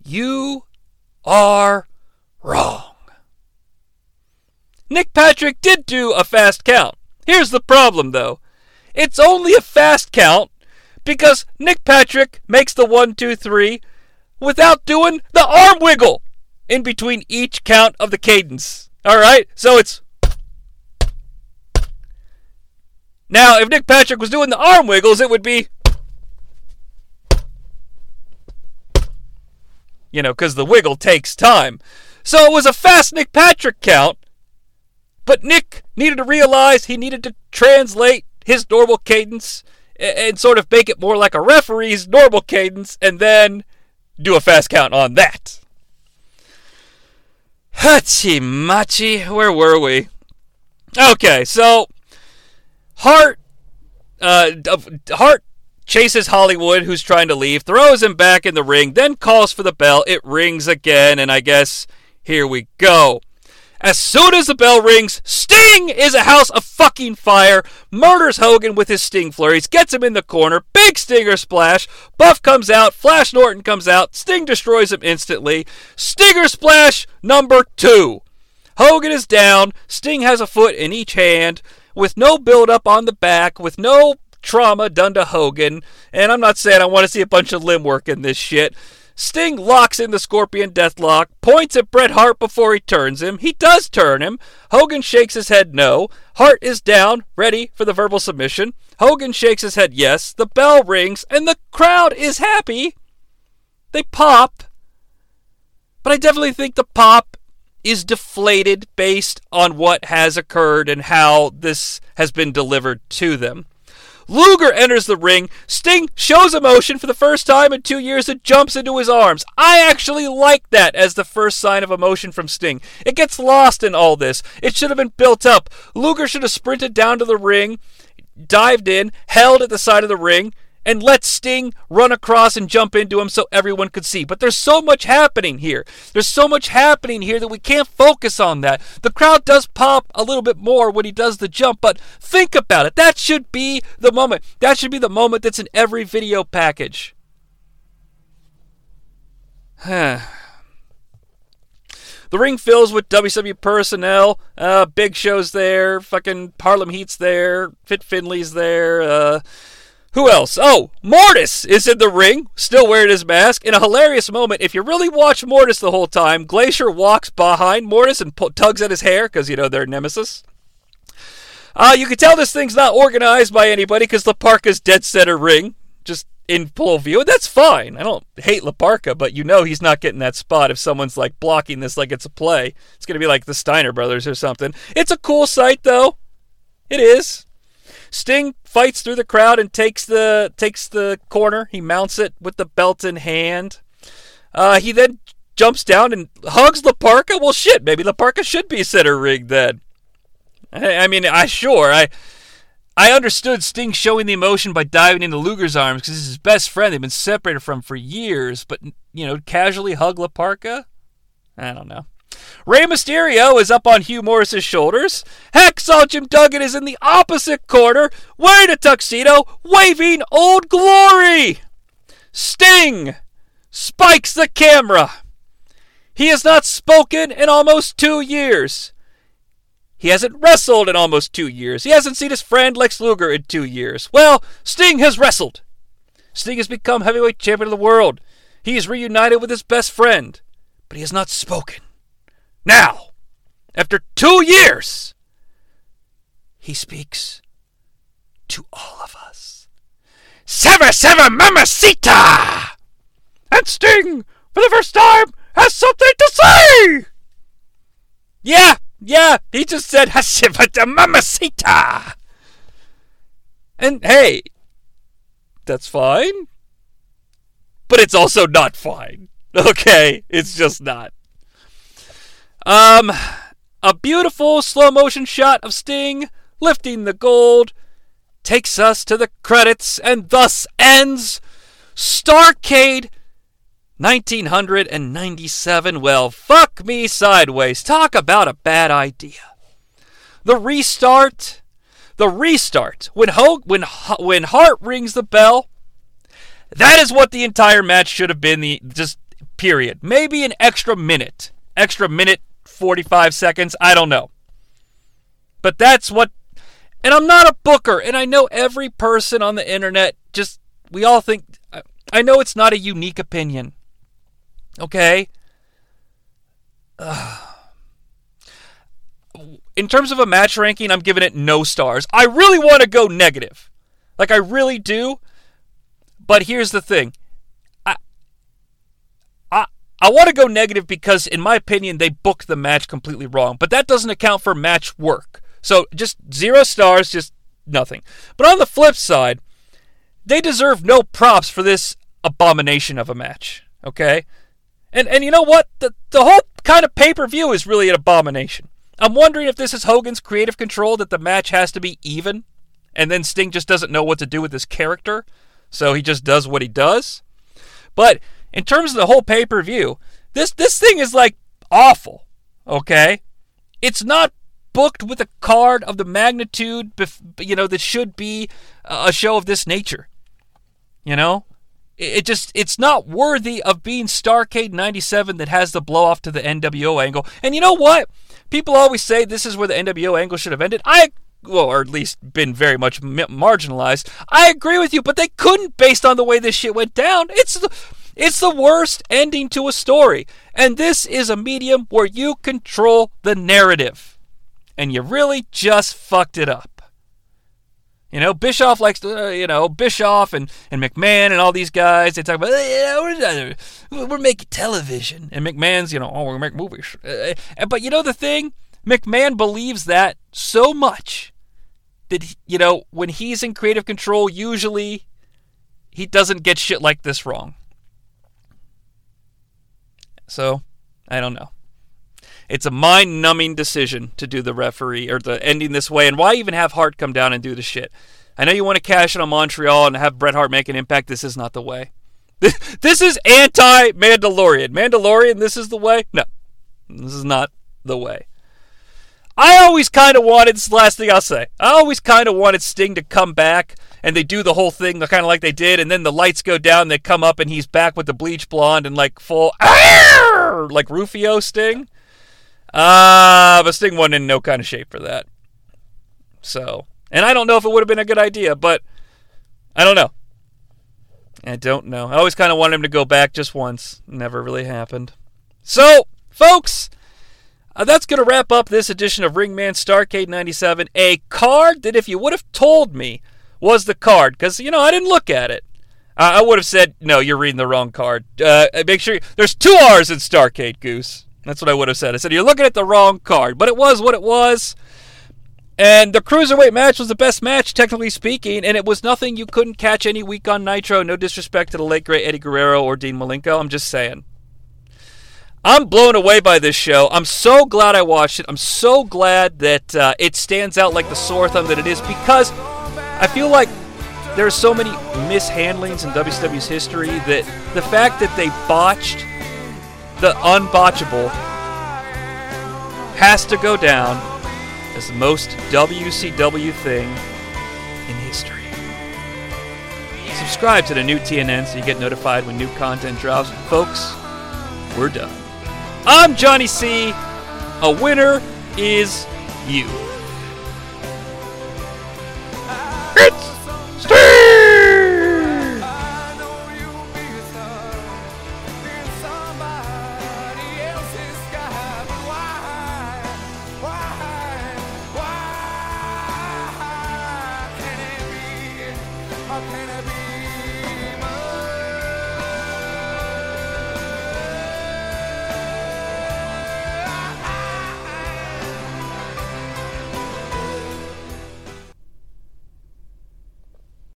you are wrong. Nick Patrick did do a fast count. Here's the problem, though. It's only a fast count because Nick Patrick makes the 1, 2, 3 without doing the arm wiggle in between each count of the cadence. Alright? So it's... Now, if Nick Patrick was doing the arm wiggles, it would be... You know, because the wiggle takes time. So it was a fast Nick Patrick count, but Nick needed to realize he needed to translate his normal cadence and sort of make it more like a referee's normal cadence, and then do a fast count on that. Hachi-machi, where were we? Okay, so Hart chases Hollywood, who's trying to leave, throws him back in the ring, then calls for the bell. It rings again, and I guess here we go. As soon as the bell rings, Sting is a house of fucking fire, murders Hogan with his Sting flurries, gets him in the corner, big Stinger Splash, Buff comes out, Flash Norton comes out, Sting destroys him instantly, Stinger Splash number 2. Hogan is down, Sting has a foot in each hand, with no buildup on the back, with no trauma done to Hogan, and I'm not saying I want to see a bunch of limb work in this shit. Sting locks in the Scorpion Deathlock, points at Bret Hart before he turns him. He does turn him. Hogan shakes his head no. Hart is down, ready for the verbal submission. Hogan shakes his head yes. The bell rings, and the crowd is happy. They pop. But I definitely think the pop is deflated based on what has occurred and how this has been delivered to them. Luger enters the ring. Sting shows emotion for the first time in 2 years and jumps into his arms. I actually like that as the first sign of emotion from Sting. It gets lost in all this. It should have been built up. Luger should have sprinted down to the ring, dived in, held at the side of the ring, and let Sting run across and jump into him so everyone could see. But there's so much happening here. There's so much happening here that we can't focus on that. The crowd does pop a little bit more when he does the jump, but think about it. That should be the moment. That should be the moment that's in every video package. The ring fills with WCW personnel. Big Show's there. Fucking Harlem Heat's there. Fit Finley's there. Who else? Oh, Mortis is in the ring, still wearing his mask. In a hilarious moment, if you really watch Mortis the whole time, Glacier walks behind Mortis and tugs at his hair, because, you know, they're nemesis. You can tell this thing's not organized by anybody, because LaParca's dead center ring, just in full view, and that's fine. I don't hate LaParca, but you know he's not getting that spot if someone's, like, blocking this like it's a play. It's going to be like the Steiner Brothers or something. It's a cool sight, though. It is. Sting fights through the crowd and takes the corner. He mounts it with the belt in hand. He then jumps down and hugs La Parka. Well, shit, maybe La Parka should be center ring then. I understood Sting showing the emotion by diving into Luger's arms because he's his best friend they've been separated from for years, but, you know, casually hug La Parka? I don't know. Rey Mysterio is up on Hugh Morris's shoulders. Hacksaw Jim Duggan is in the opposite corner, wearing a tuxedo, waving Old Glory! Sting spikes the camera. He has not spoken in almost 2 years. He hasn't wrestled in almost 2 years. He hasn't seen his friend Lex Luger in 2 years. Well, Sting has wrestled. Sting has become heavyweight champion of the world. He is reunited with his best friend, but he has not spoken. Now, after 2 years, he speaks to all of us. Sever, sever, mamacita! And Sting, for the first time, has something to say! Yeah, he just said, Hashivata Mamacita! And hey, that's fine. But it's also not fine. Okay, it's just not. A beautiful slow motion shot of Sting lifting the gold takes us to the credits, and thus ends Starrcade 1997, well, fuck me sideways. Talk about a bad idea. The restart. When Hart rings the bell, that is what the entire match should have been, just period. Maybe an extra minute, 45 seconds, I don't know. But that's what, and I'm not a booker, and I know every person on the internet, just, we all think, I know it's not a unique opinion. Okay. In terms of a match ranking, I'm giving it no stars. I really want to go negative. Like, I really do. But here's the thing. I want to go negative because, in my opinion, they booked the match completely wrong. But that doesn't account for match work. So, just 0 stars, just nothing. But on the flip side, they deserve no props for this abomination of a match. Okay? And you know what? The whole kind of pay-per-view is really an abomination. I'm wondering if this is Hogan's creative control that the match has to be even, and then Sting just doesn't know what to do with his character, so he just does what he does. But in terms of the whole pay-per-view, this thing is, like, awful. Okay? It's not booked with a card of the magnitude, that should be a show of this nature. You know? It's not worthy of being Starrcade 97 that has the blow-off to the NWO angle. And you know what? People always say this is where the NWO angle should have ended. Or at least been very much marginalized. I agree with you, but they couldn't based on the way this shit went down. It's the worst ending to a story. And this is a medium where you control the narrative. And you really just fucked it up. You know, Bischoff likes to, Bischoff and McMahon and all these guys, they talk about, we're making television. And McMahon's, we're going to make movies. But you know the thing? McMahon believes that so much that, when he's in creative control, usually he doesn't get shit like this wrong. So, I don't know. It's a mind-numbing decision to do the referee or the ending this way. And why even have Hart come down and do the shit? I know you want to cash in on Montreal and have Bret Hart make an impact. This is not the way. This is anti-Mandalorian. Mandalorian, this is the way? No. This is not the way. I always kind of wanted Sting to come back and they do the whole thing kind of like they did, and then the lights go down, they come up, and he's back with the bleach blonde and like full, like Rufio Sting. But Sting wasn't in no kind of shape for that. So, and I don't know if it would have been a good idea, but I don't know. I always kind of wanted him to go back just once. Never really happened. So, folks, that's going to wrap up this edition of Ringman Starrcade 97, a card that if you would have told me was the card, because, I didn't look at it. I would have said, no, you're reading the wrong card. Make sure there's 2 R's in Starrcade, Goose. That's what I would have said. I said, you're looking at the wrong card. But it was what it was. And the Cruiserweight match was the best match, technically speaking, and it was nothing you couldn't catch any week on Nitro. No disrespect to the late, great Eddie Guerrero or Dean Malenko. I'm just saying. I'm blown away by this show. I'm so glad I watched it. I'm so glad that it stands out like the sore thumb that it is, because I feel like there are so many mishandlings in WCW's history that the fact that they botched the unbotchable has to go down as the most WCW thing in history. Subscribe to the new TNN so you get notified when new content drops. Folks, we're done. I'm Johnny C. A winner is you.